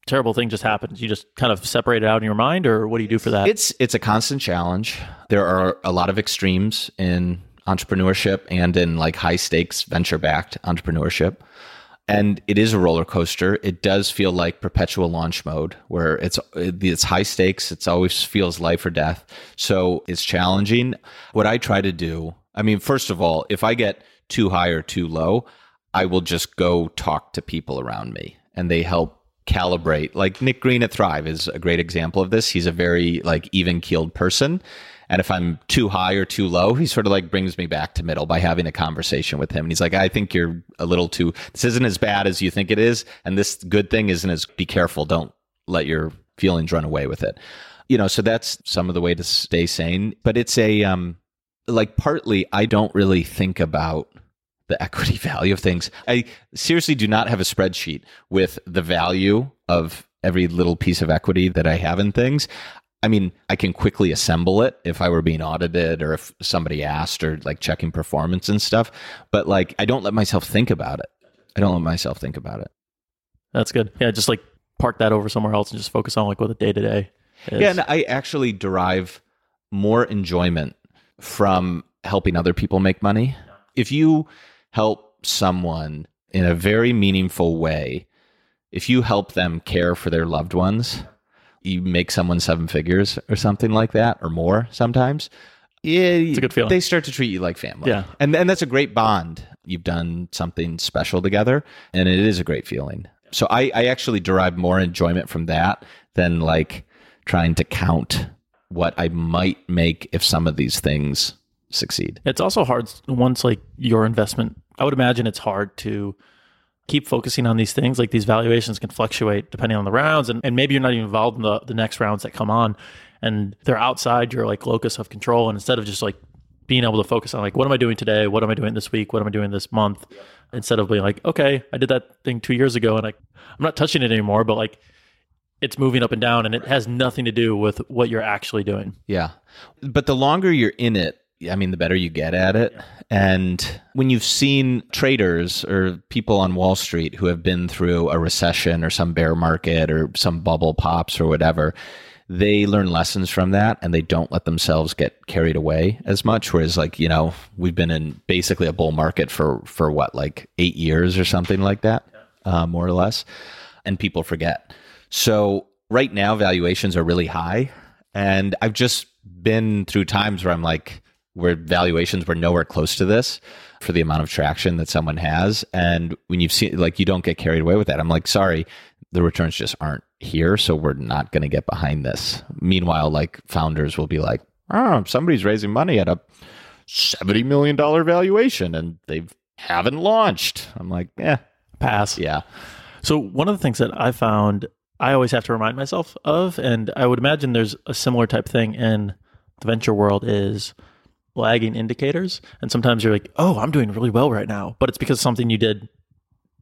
terrible thing just happened? You just kind of separate it out in your mind, or what do you do for that? It's it's a constant challenge. There are a lot of extremes in entrepreneurship and in like high stakes venture-backed entrepreneurship. And it is a roller coaster. It does feel like perpetual launch mode where it's it's high stakes. It's always feels life or death. So it's challenging. What I try to do, I mean, first of all, if I get too high or too low, I will just go talk to people around me and they help calibrate. Like Nick Green at Thrive is a great example of this. He's a very like even-keeled person. And if I'm too high or too low, he sort of like brings me back to middle by having a conversation with him. And he's like, I think you're a little too, this isn't as bad as you think it is. And this good thing isn't as, be careful. Don't let your feelings run away with it. You know, so that's some of the way to stay sane. But it's a, um, like partly I don't really think about the equity value of things. I seriously do not have a spreadsheet with the value of every little piece of equity that I have in things. I mean, I can quickly assemble it if I were being audited or if somebody asked or like checking performance and stuff. But like, I don't let myself think about it. I don't let myself think about it. That's good. Yeah. Just like park that over somewhere else and just focus on like what the day to day is. Yeah. And I actually derive more enjoyment from helping other people make money. If you help someone in a very meaningful way, if you help them care for their loved ones, you make someone seven figures or something like that, or more sometimes. Yeah, it's a good feeling. They start to treat you like family. Yeah. And, and that's a great bond. You've done something special together, and it is a great feeling. So I, I actually derive more enjoyment from that than like trying to count what I might make if some of these things succeed. It's also hard once like your investment, I would imagine it's hard to keep focusing on these things. Like these valuations can fluctuate depending on the rounds, and, and maybe you're not even involved in the, the next rounds that come on, and they're outside your like locus of control. And instead of just like being able to focus on like, what am I doing today? What am I doing this week? What am I doing this month? Instead of being like, okay, I did that thing two years ago and I, I'm not touching it anymore, but like it's moving up and down and it has nothing to do with what you're actually doing. Yeah. But the longer you're in it, I mean, the better you get at it. And when you've seen traders or people on Wall Street who have been through a recession or some bear market or some bubble pops or whatever, they learn lessons from that and they don't let themselves get carried away as much. Whereas like, you know, we've been in basically a bull market for, for what, like eight years or something like that, uh, more or less. And people forget. So right now, valuations are really high. And I've just been through times where I'm like, where valuations were nowhere close to this for the amount of traction that someone has. And when you've seen, like, you don't get carried away with that. I'm like, sorry, the returns just aren't here. So we're not going to get behind this. Meanwhile, like founders will be like, oh, somebody's raising money at a seventy million dollars valuation and they haven't launched. I'm like, yeah, pass. Yeah. So one of the things that I found I always have to remind myself of, and I would imagine there's a similar type thing in the venture world, is lagging indicators. And sometimes you're like, oh, I'm doing really well right now, but it's because something you did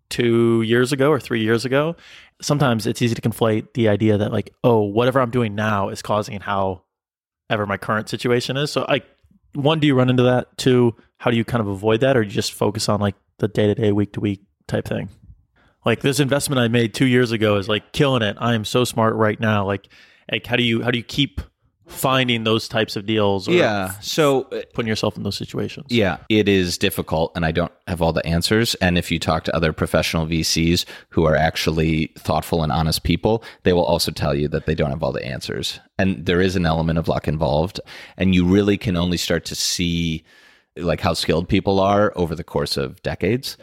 two years ago or three years ago. Sometimes it's easy to conflate the idea that like, oh, whatever I'm doing now is causing however my current situation is. So like, one, do you run into that? Two, how do you kind of avoid that? Or you just focus on like the day-to-day, week-to-week type thing? Like, this investment I made two years ago is like killing it. I am so smart right now. Like, like how do you, how do you keep finding those types of deals, or yeah, so putting yourself in those situations? Yeah, it is difficult, and I don't have all the answers. And if you talk to other professional V Cs who are actually thoughtful and honest people, they will also tell you that they don't have all the answers. And there is an element of luck involved, and you really can only start to see like how skilled people are over the course of decades.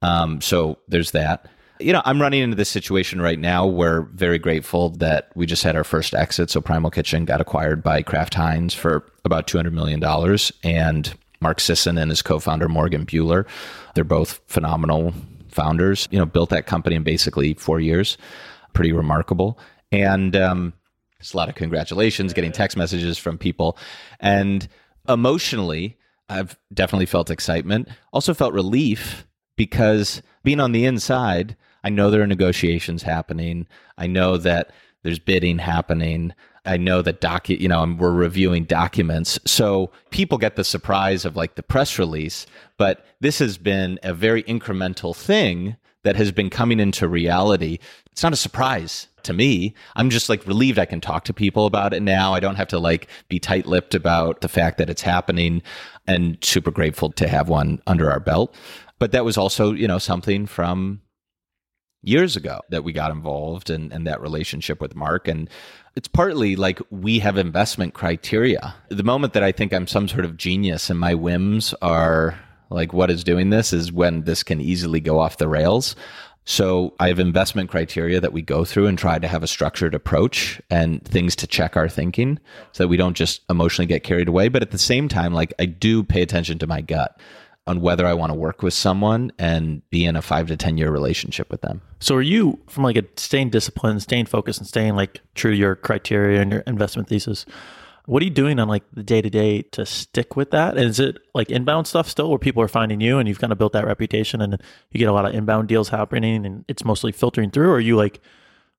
Um, so there's that. You know, I'm running into this situation right now. We're very grateful that we just had our first exit. So Primal Kitchen got acquired by Kraft Heinz for about two hundred million dollars. And Mark Sisson and his co-founder, Morgan Bueller, they're both phenomenal founders, you know, built that company in basically four years. Pretty remarkable. And um, it's a lot of congratulations, getting text messages from people. And emotionally, I've definitely felt excitement. Also felt relief, because being on the inside, I know there are negotiations happening. I know that there's bidding happening. I know that docu- you know, I'm, we're reviewing documents. So people get the surprise of like the press release, but this has been a very incremental thing that has been coming into reality. It's not a surprise to me. I'm just like relieved I can talk to people about it now. I don't have to like be tight-lipped about the fact that it's happening, and super grateful to have one under our belt. But that was also, you know, something from years ago that we got involved in, in that relationship with Mark. And it's partly like we have investment criteria. The moment that I think I'm some sort of genius and my whims are like what is doing this is when this can easily go off the rails. So I have investment criteria that we go through and try to have a structured approach and things to check our thinking so that we don't just emotionally get carried away. But at the same time, like, I do pay attention to my gut on whether I want to work with someone and be in a five to ten year relationship with them. So are you, from like a staying disciplined, staying focused and staying like true to your criteria and your investment thesis, what are you doing on like the day to day to stick with that? And is it like inbound stuff still where people are finding you and you've kind of built that reputation and you get a lot of inbound deals happening and it's mostly filtering through? Or are you like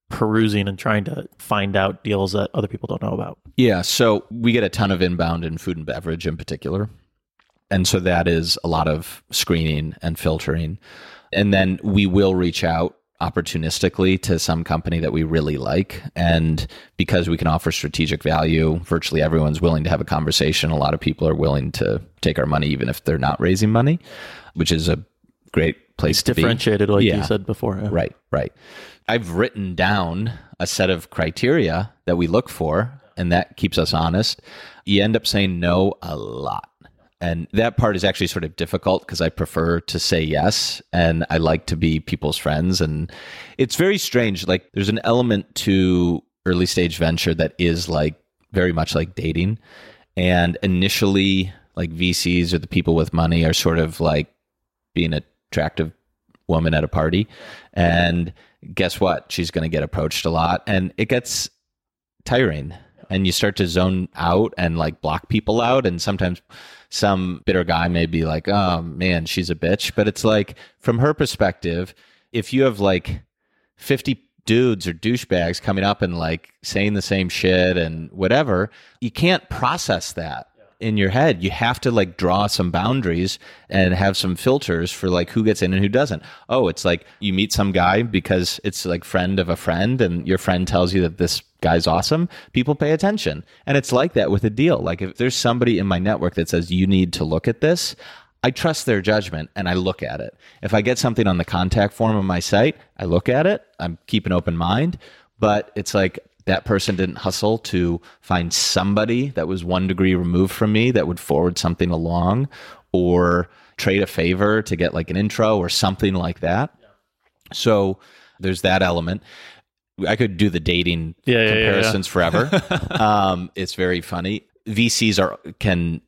perusing and trying to find out deals that other people don't know about? Yeah. So we get a ton of inbound in food and beverage in particular. And so that is a lot of screening and filtering. And then we will reach out opportunistically to some company that we really like. And because we can offer strategic value, virtually everyone's willing to have a conversation. A lot of people are willing to take our money, even if they're not raising money, which is a great place to be. Differentiated, like yeah. you said before. Yeah. Right, right. I've written down a set of criteria that we look for, and that keeps us honest. You end up saying no a lot. And that part is actually sort of difficult because I prefer to say yes and I like to be people's friends. And it's very strange. Like, there's an element to early stage venture that is like very much like dating. And initially, like, V Cs or the people with money are sort of like being an attractive woman at a party. And guess what? She's going to get approached a lot and it gets tiring. And you start to zone out and like block people out. And sometimes some bitter guy may be like, oh man, she's a bitch. But it's like, from her perspective, if you have like fifty dudes or douchebags coming up and like saying the same shit and whatever, you can't process that in your head. You have to like draw some boundaries and have some filters for like who gets in and who doesn't. Oh, it's like you meet some guy because it's like friend of a friend and your friend tells you that this guy's awesome. People pay attention. And it's like that with a deal. Like, if there's somebody in my network that says, you need to look at this, I trust their judgment and I look at it. If I get something on the contact form on my site, I look at it. I'm keeping an open mind, but it's like, that person didn't hustle to find somebody that was one degree removed from me that would forward something along or trade a favor to get like an intro or something like that. Yeah. So there's that element. I could do the dating yeah, comparisons yeah, yeah. forever. um, it's very funny. V Cs are can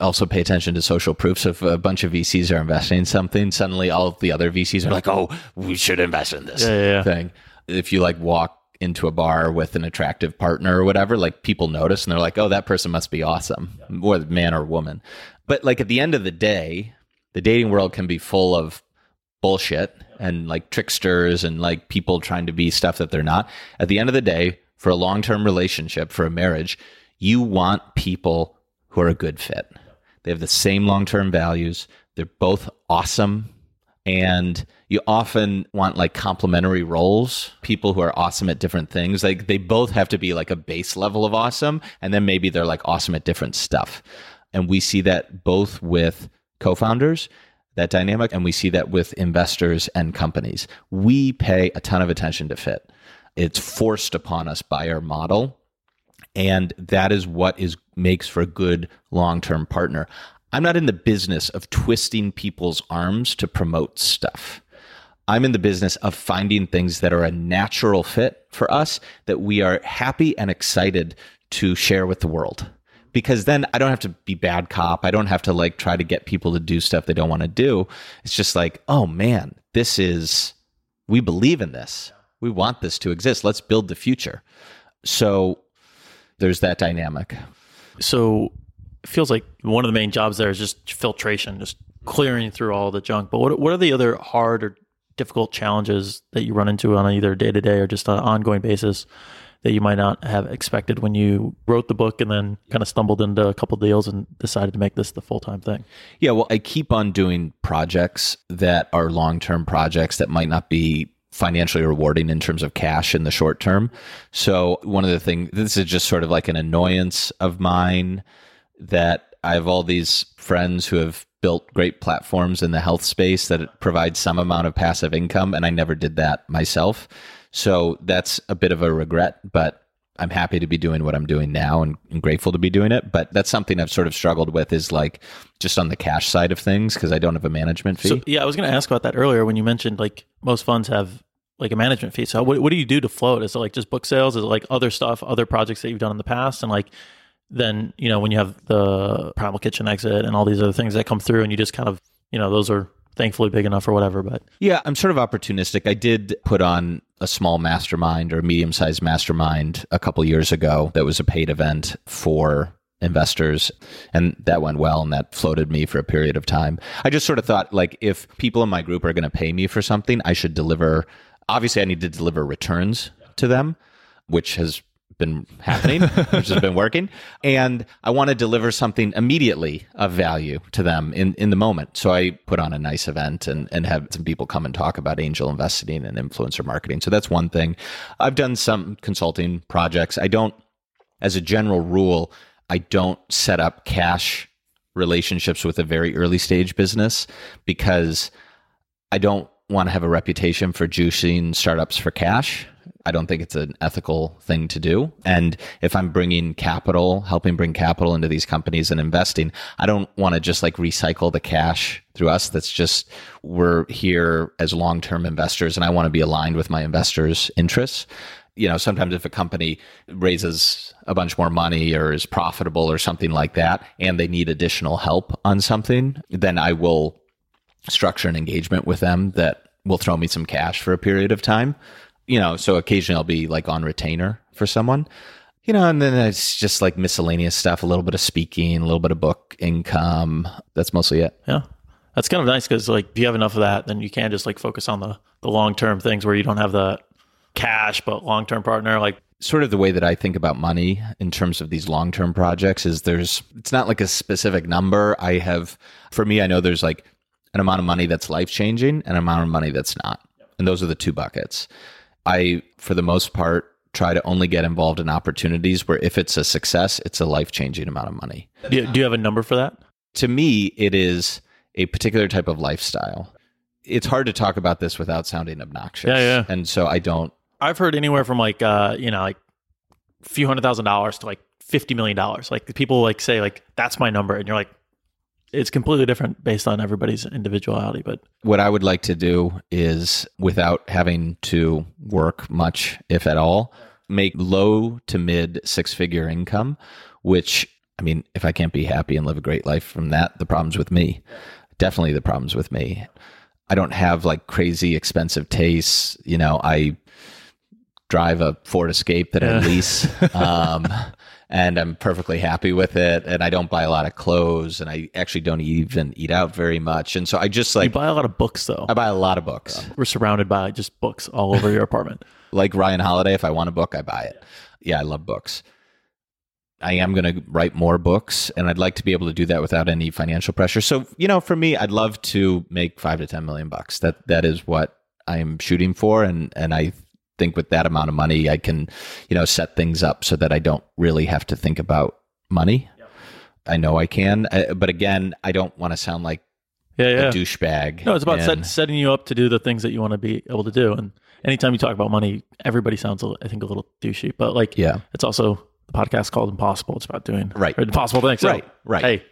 also pay attention to social proof. So if a bunch of V Cs are investing in something, suddenly all of the other V Cs are like, oh, we should invest in this yeah, yeah, yeah. thing. If you like walk into a bar with an attractive partner or whatever, like people notice and they're like, oh, that person must be awesome, or man or woman. But like at the end of the day, the dating world can be full of bullshit and like tricksters and like people trying to be stuff that they're not. At the end of the day, for a long-term relationship, for a marriage, you want people who are a good fit. They have the same long-term values. They're both awesome. And you often want like complementary roles, people who are awesome at different things. Like, they both have to be like a base level of awesome. And then maybe they're like awesome at different stuff. And we see that both with co-founders, that dynamic. And we see that with investors and companies. We pay a ton of attention to fit. It's forced upon us by our model. And that is what is makes for a good long-term partner. I'm not in the business of twisting people's arms to promote stuff. I'm in the business of finding things that are a natural fit for us that we are happy and excited to share with the world. Because then I don't have to be bad cop. I don't have to like try to get people to do stuff they don't want to do. It's just like, oh man, this is, we believe in this. We want this to exist. Let's build the future. So there's that dynamic. So it feels like one of the main jobs there is just filtration, just clearing through all the junk. But what what are the other hard or difficult challenges that you run into on either day to day or just on an ongoing basis that you might not have expected when you wrote the book and then kind of stumbled into a couple of deals and decided to make this the full-time thing? Yeah, well, I keep on doing projects that are long-term projects that might not be financially rewarding in terms of cash in the short term. So one of the things, this is just sort of like an annoyance of mine, that I have all these friends who have built great platforms in the health space that provide some amount of passive income, and I never did that myself. So that's a bit of a regret, but I'm happy to be doing what I'm doing now and, and grateful to be doing it. But that's something I've sort of struggled with is like just on the cash side of things because I don't have a management fee. So, yeah, I was going to ask about that earlier when you mentioned like most funds have like a management fee. So what, what do you do to float? Is it like just book sales? Is it like other stuff, other projects that you've done in the past? And like then, you know, when you have the Primal Kitchen exit and all these other things that come through and you just kind of, you know, those are thankfully big enough or whatever. But yeah, I'm sort of opportunistic. I did put on a small mastermind or a medium-sized mastermind a couple years ago that was a paid event for investors. And that went well. And that floated me for a period of time. I just sort of thought like, if people in my group are going to pay me for something, I should deliver. Obviously, I need to deliver returns to them, which has been happening, which has been working. And I want to deliver something immediately of value to them in, in the moment. So I put on a nice event and, and have some people come and talk about angel investing and influencer marketing. So that's one thing. I've done some consulting projects. I don't, as a general rule, I don't set up cash relationships with a very early stage business because I don't want to have a reputation for juicing startups for cash. I don't think it's an ethical thing to do. And if I'm bringing capital, helping bring capital into these companies and investing, I don't want to just like recycle the cash through us. That's just, we're here as long-term investors and I want to be aligned with my investors' interests. You know, sometimes if a company raises a bunch more money or is profitable or something like that, and they need additional help on something, then I will structure an engagement with them that will throw me some cash for a period of time. You know, so occasionally I'll be like on retainer for someone, you know, and then it's just like miscellaneous stuff, a little bit of speaking, a little bit of book income. That's mostly it. Yeah. That's kind of nice because like if you have enough of that, then you can just like focus on the, the long-term things where you don't have the cash, but long-term partner, like sort of the way that I think about money in terms of these long-term projects is there's, it's not like a specific number. I have, for me, I know there's like an amount of money that's life-changing and an amount of money that's not. And those are the two buckets. I, for the most part, try to only get involved in opportunities where if it's a success, it's a life-changing amount of money. Do you, do you have a number for that? To me, it is a particular type of lifestyle. It's hard to talk about this without sounding obnoxious. Yeah, yeah. And so I don't... I've heard anywhere from like, uh, you know, like a few hundred thousand dollars to like fifty million dollars. Like people like say like, that's my number. And you're like, it's completely different based on everybody's individuality. But what I would like to do is, without having to work much, if at all, make low to mid six-figure income, which, I mean, if I can't be happy and live a great life from that, the problem's with me. Definitely the problem's with me. I don't have like crazy expensive tastes. You know, I drive a Ford Escape that I lease. Um And I'm perfectly happy with it. And I don't buy a lot of clothes. And I actually don't even eat out very much. And so I just like... You buy a lot of books, though. I buy a lot of books. Yeah. We're surrounded by just books all over your apartment. Like Ryan Holiday, if I want a book, I buy it. Yeah, I love books. I am going to write more books. And I'd like to be able to do that without any financial pressure. So, you know, for me, I'd love to make five to ten million bucks. That That is what I'm shooting for. And, and I... think with that amount of money, I can, you know, set things up so that I don't really have to think about money. Yep. I know I can, I, but again, I don't want to sound like yeah, yeah. a douchebag. No, it's about and, set, setting you up to do the things that you want to be able to do. And anytime you talk about money, everybody sounds, I think, a little douchey, but like, yeah, it's also the podcast called Impossible. It's about doing right. impossible things. So, right. Right. Hey,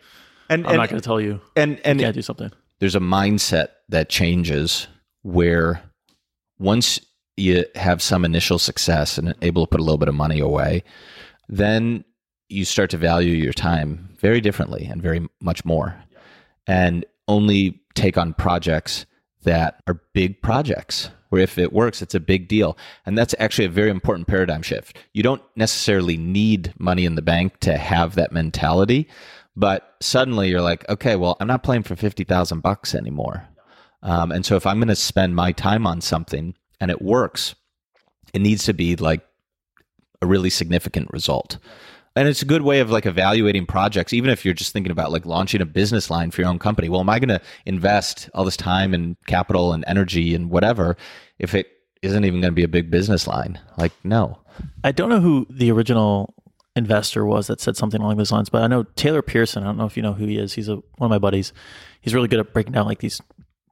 and, I'm and, not going to tell you and, and you can't do something. There's a mindset that changes where once you have some initial success and able to put a little bit of money away, then you start to value your time very differently and very much more, and only take on projects that are big projects where if it works, it's a big deal. And that's actually a very important paradigm shift. You don't necessarily need money in the bank to have that mentality, but suddenly you're like, okay, well, I'm not playing for fifty thousand bucks anymore. Um, and so if I'm going to spend my time on something and it works, it needs to be like a really significant result. And it's a good way of like evaluating projects, even if you're just thinking about like launching a business line for your own company. Well, am I going to invest all this time and capital and energy and whatever if it isn't even going to be a big business line? Like, no. I don't know who the original investor was that said something along those lines, but I know Taylor Pearson. I don't know if you know who he is. He's a, one of my buddies. He's really good at breaking down like these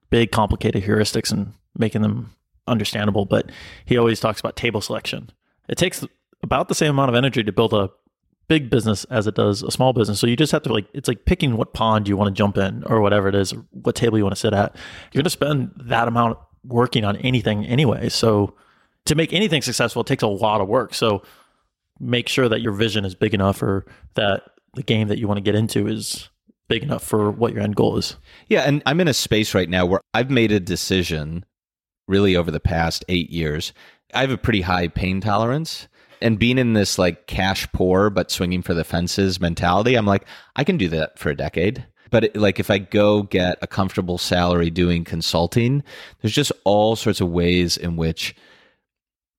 big, complicated heuristics and making them understandable, but he always talks about table selection. It takes about the same amount of energy to build a big business as it does a small business. So you just have to, like, it's like picking what pond you want to jump in or whatever it is, what table you want to sit at. You're going to spend that amount working on anything anyway. So to make anything successful, it takes a lot of work. So make sure that your vision is big enough, or that the game that you want to get into is big enough for what your end goal is. Yeah. And I'm in a space right now where I've made a decision really over the past eight years. I have a pretty high pain tolerance, and being in this like cash poor, but swinging for the fences mentality, I'm like, I can do that for a decade. But it, like, if I go get a comfortable salary doing consulting, there's just all sorts of ways in which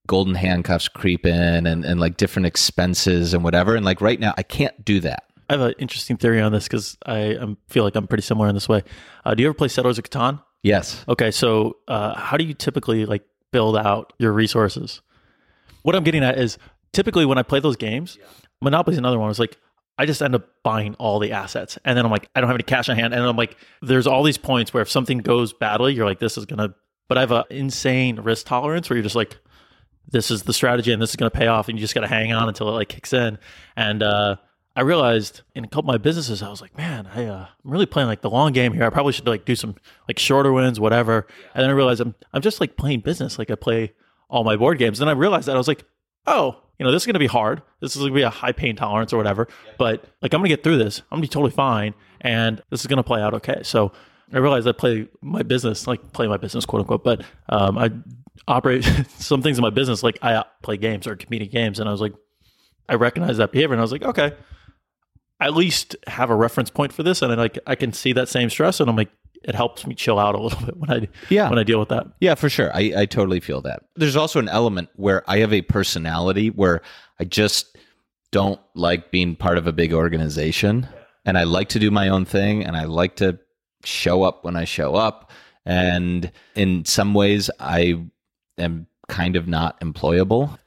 golden handcuffs creep in, and, and like different expenses and whatever. And like right now, I can't do that. I have an interesting theory on this because I um, feel like I'm pretty similar in this way. Uh, do you ever play Settlers of Catan? Yes. Okay. So uh, how do you typically like build out your resources? What I'm getting at is typically when I play those games, yeah. Monopoly's another one. It's like, I just end up buying all the assets. And then I'm like, I don't have any cash on hand. And then I'm like, there's all these points where if something goes badly, you're like, this is going to, but I have an insane risk tolerance where you're just like, this is the strategy and this is going to pay off. And you just got to hang on until it like kicks in. And uh, I realized in a couple of my businesses, I was like, man, I, uh, I'm really playing like the long game here. I probably should like do some like shorter wins, whatever. And then I realized I'm, I'm just like playing business. Like I play all my board games. Then I realized that I was like, oh, you know, this is going to be hard. This is going to be a high pain tolerance or whatever. But like, I'm going to get through this. I'm going to be totally fine. And this is going to play out okay. So I realized I play my business, like play my business, quote unquote. But um, I operate some things in my business. Like I play games or comedic games. And I was like, I recognize that behavior. And I was like, okay, I at least have a reference point for this. And then like, I can see that same stress. And I'm like, it helps me chill out a little bit when I yeah. when I deal with that. Yeah, for sure. I, I totally feel that. There's also an element where I have a personality where I just don't like being part of a big organization. And I like to do my own thing. And I like to show up when I show up. And in some ways, I am kind of not employable. I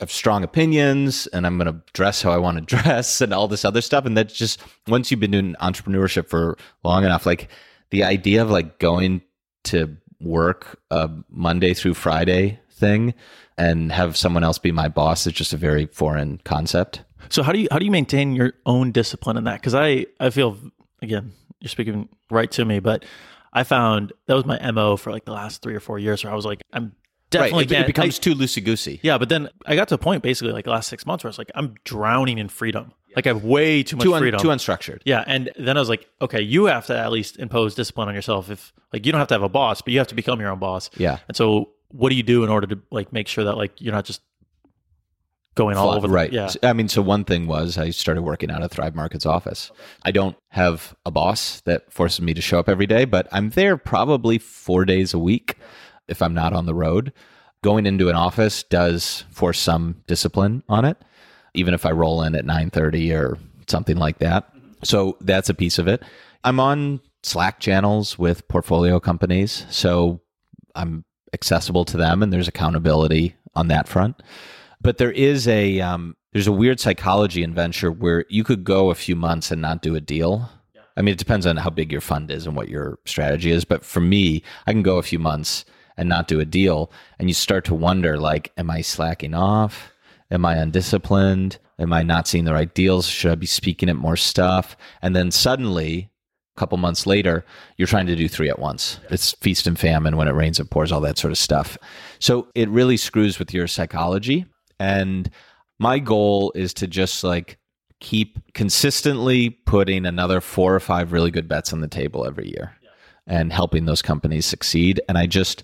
have strong opinions, and I'm going to dress how I want to dress and all this other stuff. And that's just, once you've been doing entrepreneurship for long enough, like, the idea of like going to work a Monday through Friday thing and have someone else be my boss is just a very foreign concept. So how do you how do you maintain your own discipline in that? Because I, I feel, again, you're speaking right to me, but I found that was my M O for like the last three or four years where I was like, I'm definitely right. It, it becomes I, too loosey-goosey. Yeah, but then I got to a point basically like the last six months where I was like, I'm drowning in freedom. Like I have way too much too un- freedom. Too unstructured. Yeah. And then I was like, okay, you have to at least impose discipline on yourself. If like, you don't have to have a boss, but you have to become your own boss. Yeah. And so what do you do in order to like make sure that like, you're not just going Flat, all over the right. Yeah. I mean, so one thing was I started working out of Thrive Market's office. Okay. I don't have a boss that forces me to show up every day, but I'm there probably four days a week if I'm not on the road. Going into an office does force some discipline on it, even if I roll in at nine thirty or something like that. So that's a piece of it. I'm on Slack channels with portfolio companies, so I'm accessible to them, and there's accountability on that front. But there is a um, there's a weird psychology in venture where you could go a few months and not do a deal. Yeah. I mean, it depends on how big your fund is and what your strategy is. But for me, I can go a few months and not do a deal, and you start to wonder, like, am I slacking off? Am I undisciplined? Am I not seeing the right deals? Should I be speaking at more stuff? And then suddenly, a couple months later, you're trying to do three at once. It's feast and famine, when it rains it pours, all that sort of stuff. So it really screws with your psychology. And my goal is to just like keep consistently putting another four or five really good bets on the table every year and helping those companies succeed. And I just,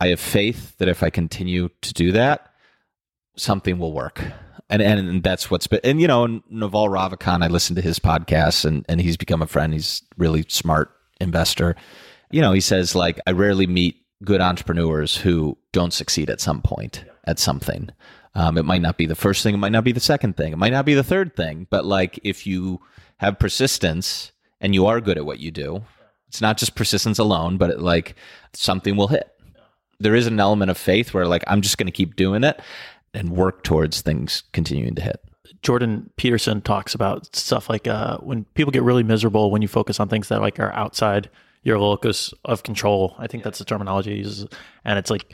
I have faith that if I continue to do that, something will work. And and that's what's been, and you know, Naval Ravikant, I listened to his podcast and, and he's become a friend. He's a really smart investor. You know, he says like, I rarely meet good entrepreneurs who don't succeed at some point at something. Um, it might not be the first thing. It might not be the second thing. It might not be the third thing. But like, if you have persistence and you are good at what you do, it's not just persistence alone, but it, like something will hit. There is an element of faith where like, I'm just going to keep doing it and work towards things continuing to hit. Jordan Peterson talks about stuff like uh, when people get really miserable when you focus on things that like are outside your locus of control. I think that's the terminology he uses. And it's like,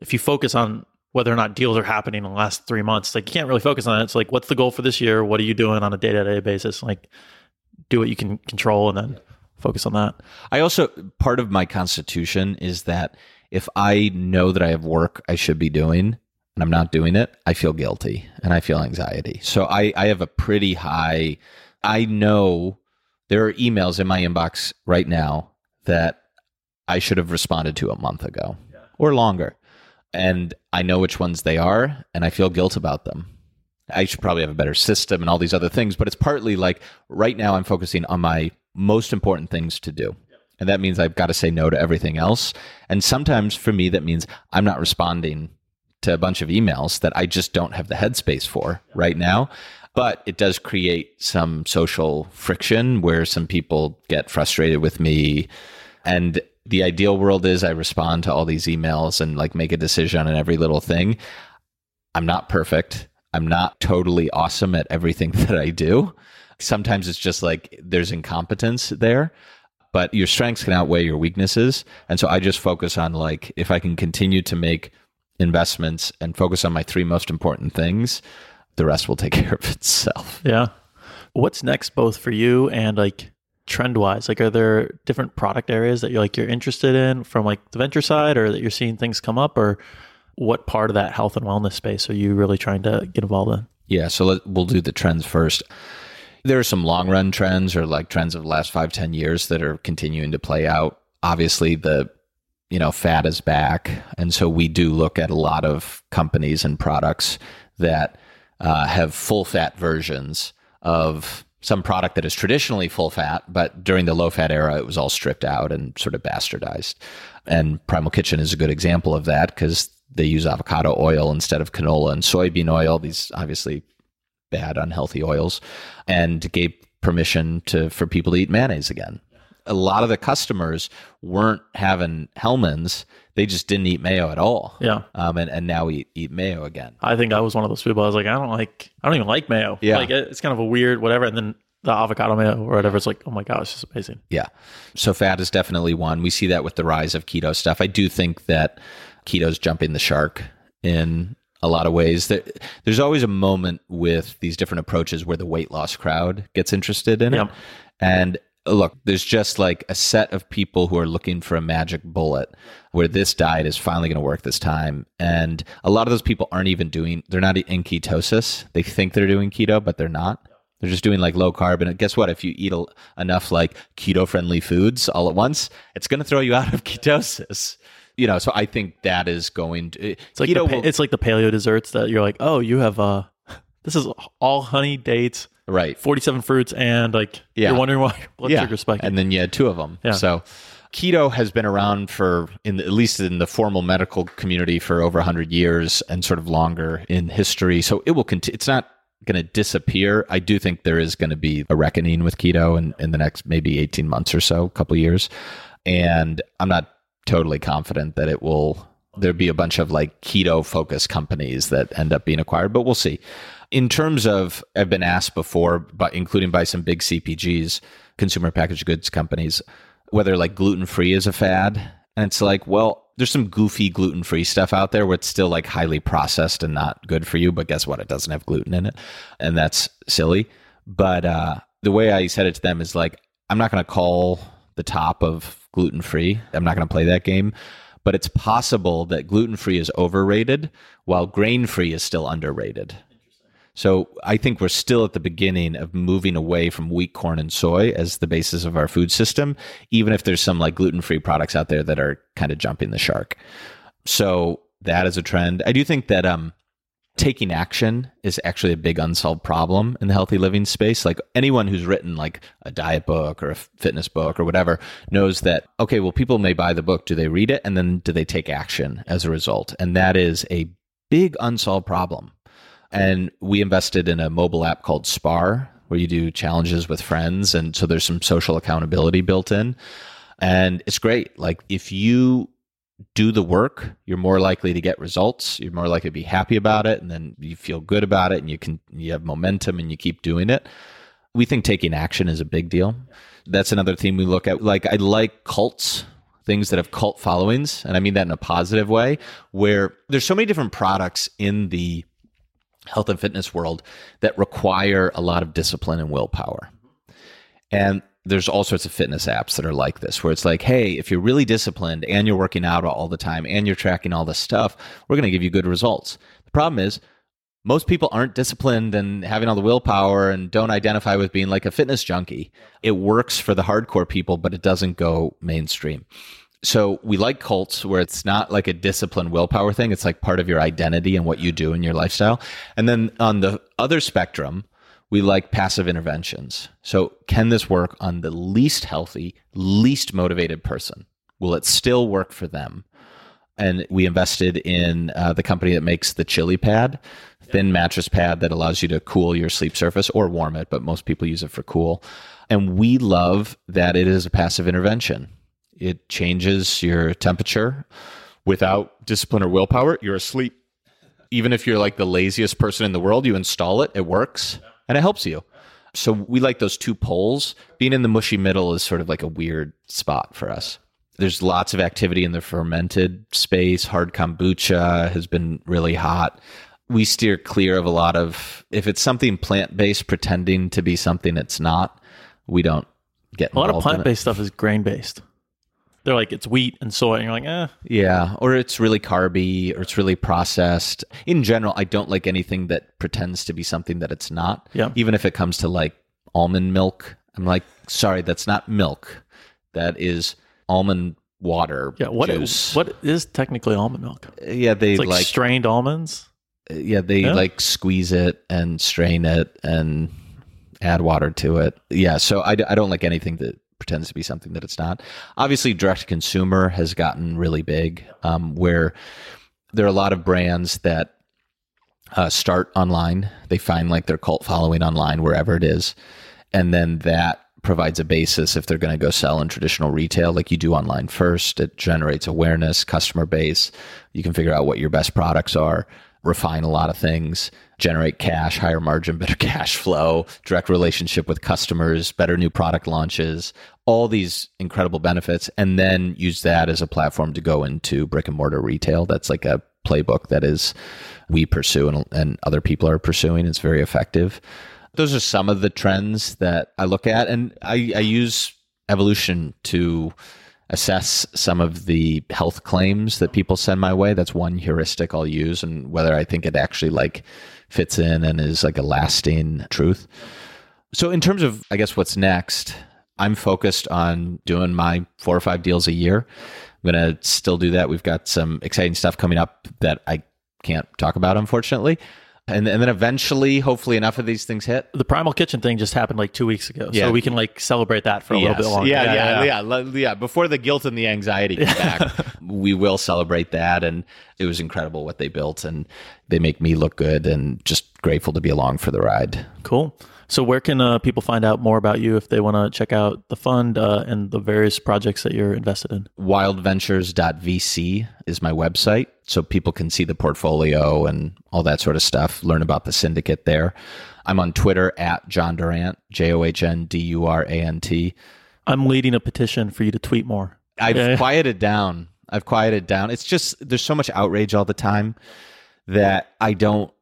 if you focus on whether or not deals are happening in the last three months. Like, you can't really focus on it. It's like, what's the goal for this year? What are you doing on a day-to-day basis? Like, do what you can control and then focus on that. I also, part of my constitution is that if I know that I have work I should be doing and I'm not doing it, I feel guilty and I feel anxiety. So I, I have a pretty high, I know there are emails in my inbox right now that I should have responded to a month ago yeah. or longer. And I know which ones they are, and I feel guilt about them. I should probably have a better system and all these other things, but it's partly like right now I'm focusing on my most important things to do. Yeah. And that means I've got to say no to everything else. And sometimes for me, that means I'm not responding to a bunch of emails that I just don't have the headspace for yeah. right now. But it does create some social friction where some people get frustrated with me. And the ideal world is I respond to all these emails and like make a decision on every little thing. I'm not perfect. I'm not totally awesome at everything that I do. Sometimes it's just like there's incompetence there, but your strengths can outweigh your weaknesses. And so I just focus on like, if I can continue to make investments and focus on my three most important things, the rest will take care of itself. Yeah. What's next both for you and like trend-wise? Like, are there different product areas that you're like you're interested in from like the venture side, or that you're seeing things come up, or what part of that health and wellness space are you really trying to get involved in? Yeah, so let, we'll do the trends first. There are some long-run trends or like trends of the last five, ten years that are continuing to play out. Obviously, the you know fad is back, and so we do look at a lot of companies and products that uh, have full-fat versions of some product that is traditionally full fat, but during the low fat era, it was all stripped out and sort of bastardized. And Primal Kitchen is a good example of that because they use avocado oil instead of canola and soybean oil, these obviously bad, unhealthy oils, and gave permission to for people to eat mayonnaise again. A lot of the customers weren't having Hellman's. They just didn't eat mayo at all. Yeah. Um, and, and now we eat mayo again. I think I was one of those people. I was like, I don't like, I don't even like mayo. Yeah. Like, it's kind of a weird whatever. And then the avocado mayo or whatever, it's like, oh my God, it's just amazing. Yeah. So fat is definitely one. We see that with the rise of keto stuff. I do think that keto's jumping the shark in a lot of ways. There, there's always a moment with these different approaches where the weight loss crowd gets interested in yeah. it. And look, there's just like a set of people who are looking for a magic bullet where this diet is finally going to work this time. And a lot of those people aren't even doing, they're not in ketosis. They think they're doing keto, but they're not. They're just doing like low carb. And guess what? If you eat a, enough like keto friendly foods all at once, it's going to throw you out of ketosis. You know, so I think that is going to, it's like, keto the, pa- will, it's like the paleo desserts that you're like, oh, you have, uh, this is all honey, dates, right, forty-seven fruits, and like yeah. you're wondering why blood yeah. sugar spike. And then you had two of them. Yeah. So keto has been around for, in the, at least in the formal medical community, for over one hundred years and sort of longer in history. So it will continue. It's not going to disappear. I do think there is going to be a reckoning with keto in, in the next maybe eighteen months or so, a couple of years. And I'm not totally confident that it will, there'll be a bunch of like keto-focused companies that end up being acquired, but we'll see. In terms of, I've been asked before, but including by some big C P Gs, consumer packaged goods companies, whether like gluten-free is a fad. And it's like, well, there's some goofy gluten-free stuff out there where it's still like highly processed and not good for you, but guess what? It doesn't have gluten in it. And that's silly. But uh, the way I said it to them is like, I'm not going to call the top of gluten-free. I'm not going to play that game. But it's possible that gluten-free is overrated while grain-free is still underrated. So I think we're still at the beginning of moving away from wheat, corn, and soy as the basis of our food system, even if there's some like gluten-free products out there that are kind of jumping the shark. So that is a trend. I do think that um, taking action is actually a big unsolved problem in the healthy living space. Like anyone who's written like a diet book or a fitness book or whatever knows that, okay, well, people may buy the book. Do they read it? And then do they take action as a result? And that is a big unsolved problem. And we invested in a mobile app called Spar, where you do challenges with friends. And so there's some social accountability built in. And it's great. Like if you do the work, you're more likely to get results. You're more likely to be happy about it. And then you feel good about it and you can, you have momentum and you keep doing it. We think taking action is a big deal. That's another theme we look at. Like I like cults. things that have cult followings, and I mean that in a positive way, where there's so many different products in the health and fitness world that require a lot of discipline and willpower. And there's all sorts of fitness apps that are like this, where it's like, hey, if you're really disciplined and you're working out all the time and you're tracking all this stuff, we're going to give you good results. The problem is most people aren't disciplined and having all the willpower and don't identify with being like a fitness junkie. It works for the hardcore people, but it doesn't go mainstream. So we like cults where it's not like a disciplined willpower thing. It's like part of your identity and what you do in your lifestyle. And then on the other spectrum, we like passive interventions. So can this work on the least healthy, least motivated person? Will it still work for them? And we invested in uh, the company that makes the chili pad, thin mattress pad that allows you to cool your sleep surface or warm it, but most people use it for cool. And we love that it is a passive intervention. It changes your temperature without discipline or willpower. You're asleep. Even if you're like the laziest person in the world, you install it, it works. And it helps you. So we like those two poles. Being in the mushy middle is sort of like a weird spot for us. There's lots of activity in the fermented space. Hard kombucha has been really hot. We steer clear of a lot of, if it's something plant-based pretending to be something it's not, we don't get involved in it. A lot of plant-based stuff is grain-based. They're like, it's wheat and soy, and you're like, eh. Yeah, or it's really carby, or it's really processed. In general, I don't like anything that pretends to be something that it's not. Yeah. Even if it comes to like almond milk, I'm like, sorry, that's not milk. That is almond water. Yeah, what juice. Is what is technically almond milk? Yeah, they it's like, like strained almonds. Yeah, they yeah. like squeeze it and strain it and add water to it. Yeah, so I, I don't like anything that pretends to be something that it's not. Obviously, direct-to-consumer has gotten really big, um, where there are a lot of brands that uh, start online. They find like their cult following online, wherever it is. And then that provides a basis if they're going to go sell in traditional retail, like you do online first. It generates awareness, customer base. You can figure out what your best products are, refine a lot of things, generate cash, higher margin, better cash flow, direct relationship with customers, better new product launches, all these incredible benefits, and then use that as a platform to go into brick and mortar retail. That's like a playbook that is we pursue and, and other people are pursuing. It's very effective. Those are some of the trends that I look at, and I, I use evolution to assess some of the health claims that people send my way. That's one heuristic I'll use, and whether I think it actually like fits in and is like a lasting truth. So in terms of, I guess, what's next, I'm focused on doing my four or five deals a year. I'm going to still do that. We've got some exciting stuff coming up that I can't talk about, unfortunately. And, and then eventually, hopefully enough of these things hit. The Primal Kitchen thing just happened like two weeks ago. Yeah. So we can like celebrate that for a yes. little bit longer. Yeah yeah yeah, yeah, yeah, yeah, yeah. Before the guilt and the anxiety get back, we will celebrate that. And it was incredible what they built, and they make me look good, and just grateful to be along for the ride. Cool. So where can uh, people find out more about you if they want to check out the fund uh, and the various projects that you're invested in? wild ventures dot v c is my website, so people can see the portfolio and all that sort of stuff, learn about the syndicate there. I'm on Twitter at John Durant, J O H N D U R A N T. I'm leading a petition for you to tweet more. I've yeah. quieted down. I've quieted down. It's just there's so much outrage all the time that I don't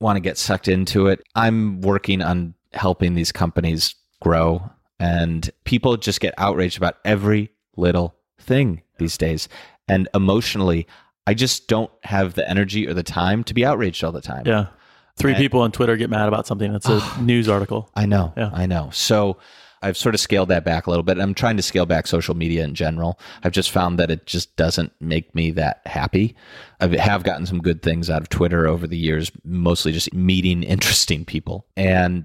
want to get sucked into it. I'm working on helping these companies grow, and people just get outraged about every little thing these days. And emotionally, I just don't have the energy or the time to be outraged all the time. Yeah. Three and, people on Twitter get mad about something that's a oh, news article. I know. Yeah. I know. So I've sort of scaled that back a little bit. I'm trying to scale back social media in general. I've just found that it just doesn't make me that happy. I have gotten some good things out of Twitter over the years, mostly just meeting interesting people. And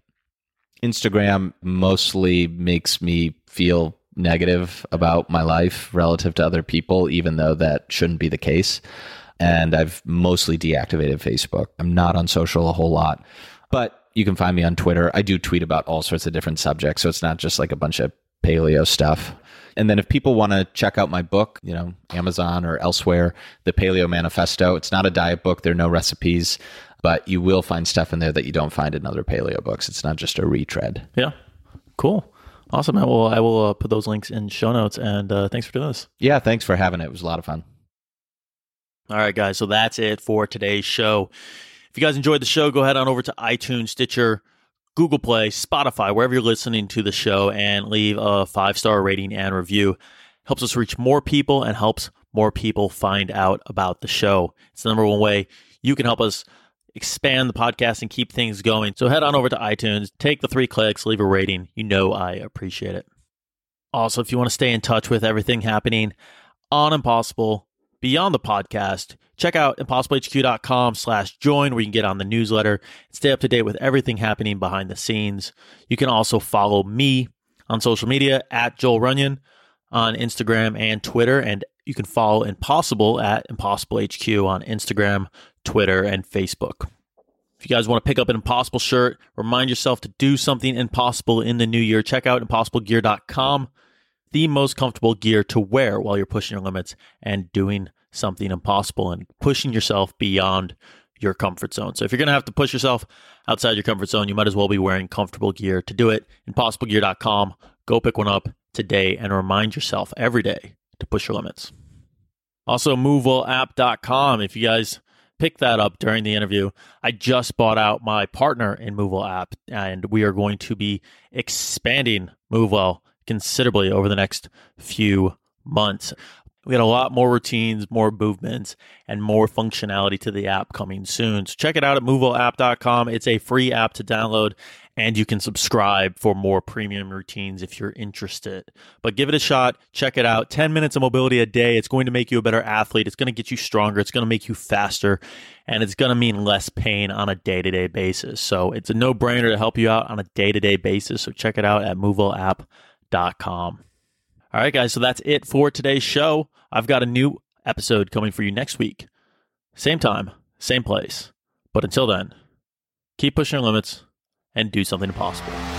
Instagram mostly makes me feel negative about my life relative to other people, even though that shouldn't be the case. And I've mostly deactivated Facebook. I'm not on social a whole lot, but you can find me on Twitter. I do tweet about all sorts of different subjects, so it's not just like a bunch of paleo stuff. And then if people want to check out my book, you know, Amazon or elsewhere, The Paleo Manifesto. It's not a diet book. There are no recipes, but you will find stuff in there that you don't find in other paleo books. It's not just a retread. Yeah. Cool. Awesome. I will, I will uh, put those links in show notes, and uh, thanks for doing this. Yeah, thanks for having it. It was a lot of fun. All right, guys. So that's it for today's show. If you guys enjoyed the show, go ahead on over to iTunes, Stitcher, Google Play, Spotify, wherever you're listening to the show, and leave a five-star rating and review. Helps us reach more people and helps more people find out about the show. It's the number one way you can help us expand the podcast and keep things going. So head on over to iTunes, take the three clicks, leave a rating. You know I appreciate it. Also, if you want to stay in touch with everything happening on Impossible, beyond the podcast, check out impossible h q dot com slash join, where you can get on the newsletter and stay up to date with everything happening behind the scenes. You can also follow me on social media at Joel Runyon on Instagram and Twitter, and you can follow Impossible at ImpossibleHQ on Instagram, Twitter, and Facebook. If you guys want to pick up an Impossible shirt, remind yourself to do something impossible in the new year. Check out impossible gear dot com, the most comfortable gear to wear while you're pushing your limits and doing something impossible and pushing yourself beyond your comfort zone. So if you're going to have to push yourself outside your comfort zone, you might as well be wearing comfortable gear to do it. impossible gear dot com. Go pick one up today and remind yourself every day to push your limits. Also, move well app dot com. If you guys pick that up during the interview, I just bought out my partner in MoveWell App, and we are going to be expanding MoveWell considerably over the next few months. We got a lot more routines, more movements, and more functionality to the app coming soon. So check it out at move well app dot com. It's a free app to download, and you can subscribe for more premium routines if you're interested. But give it a shot. Check it out. ten minutes of mobility a day. It's going to make you a better athlete. It's going to get you stronger. It's going to make you faster. And it's going to mean less pain on a day-to-day basis. So it's a no-brainer to help you out on a day-to-day basis. So check it out at move well app dot com. All right, guys. So that's it for today's show. I've got a new episode coming for you next week. Same time, same place. But until then, keep pushing your limits and do something impossible.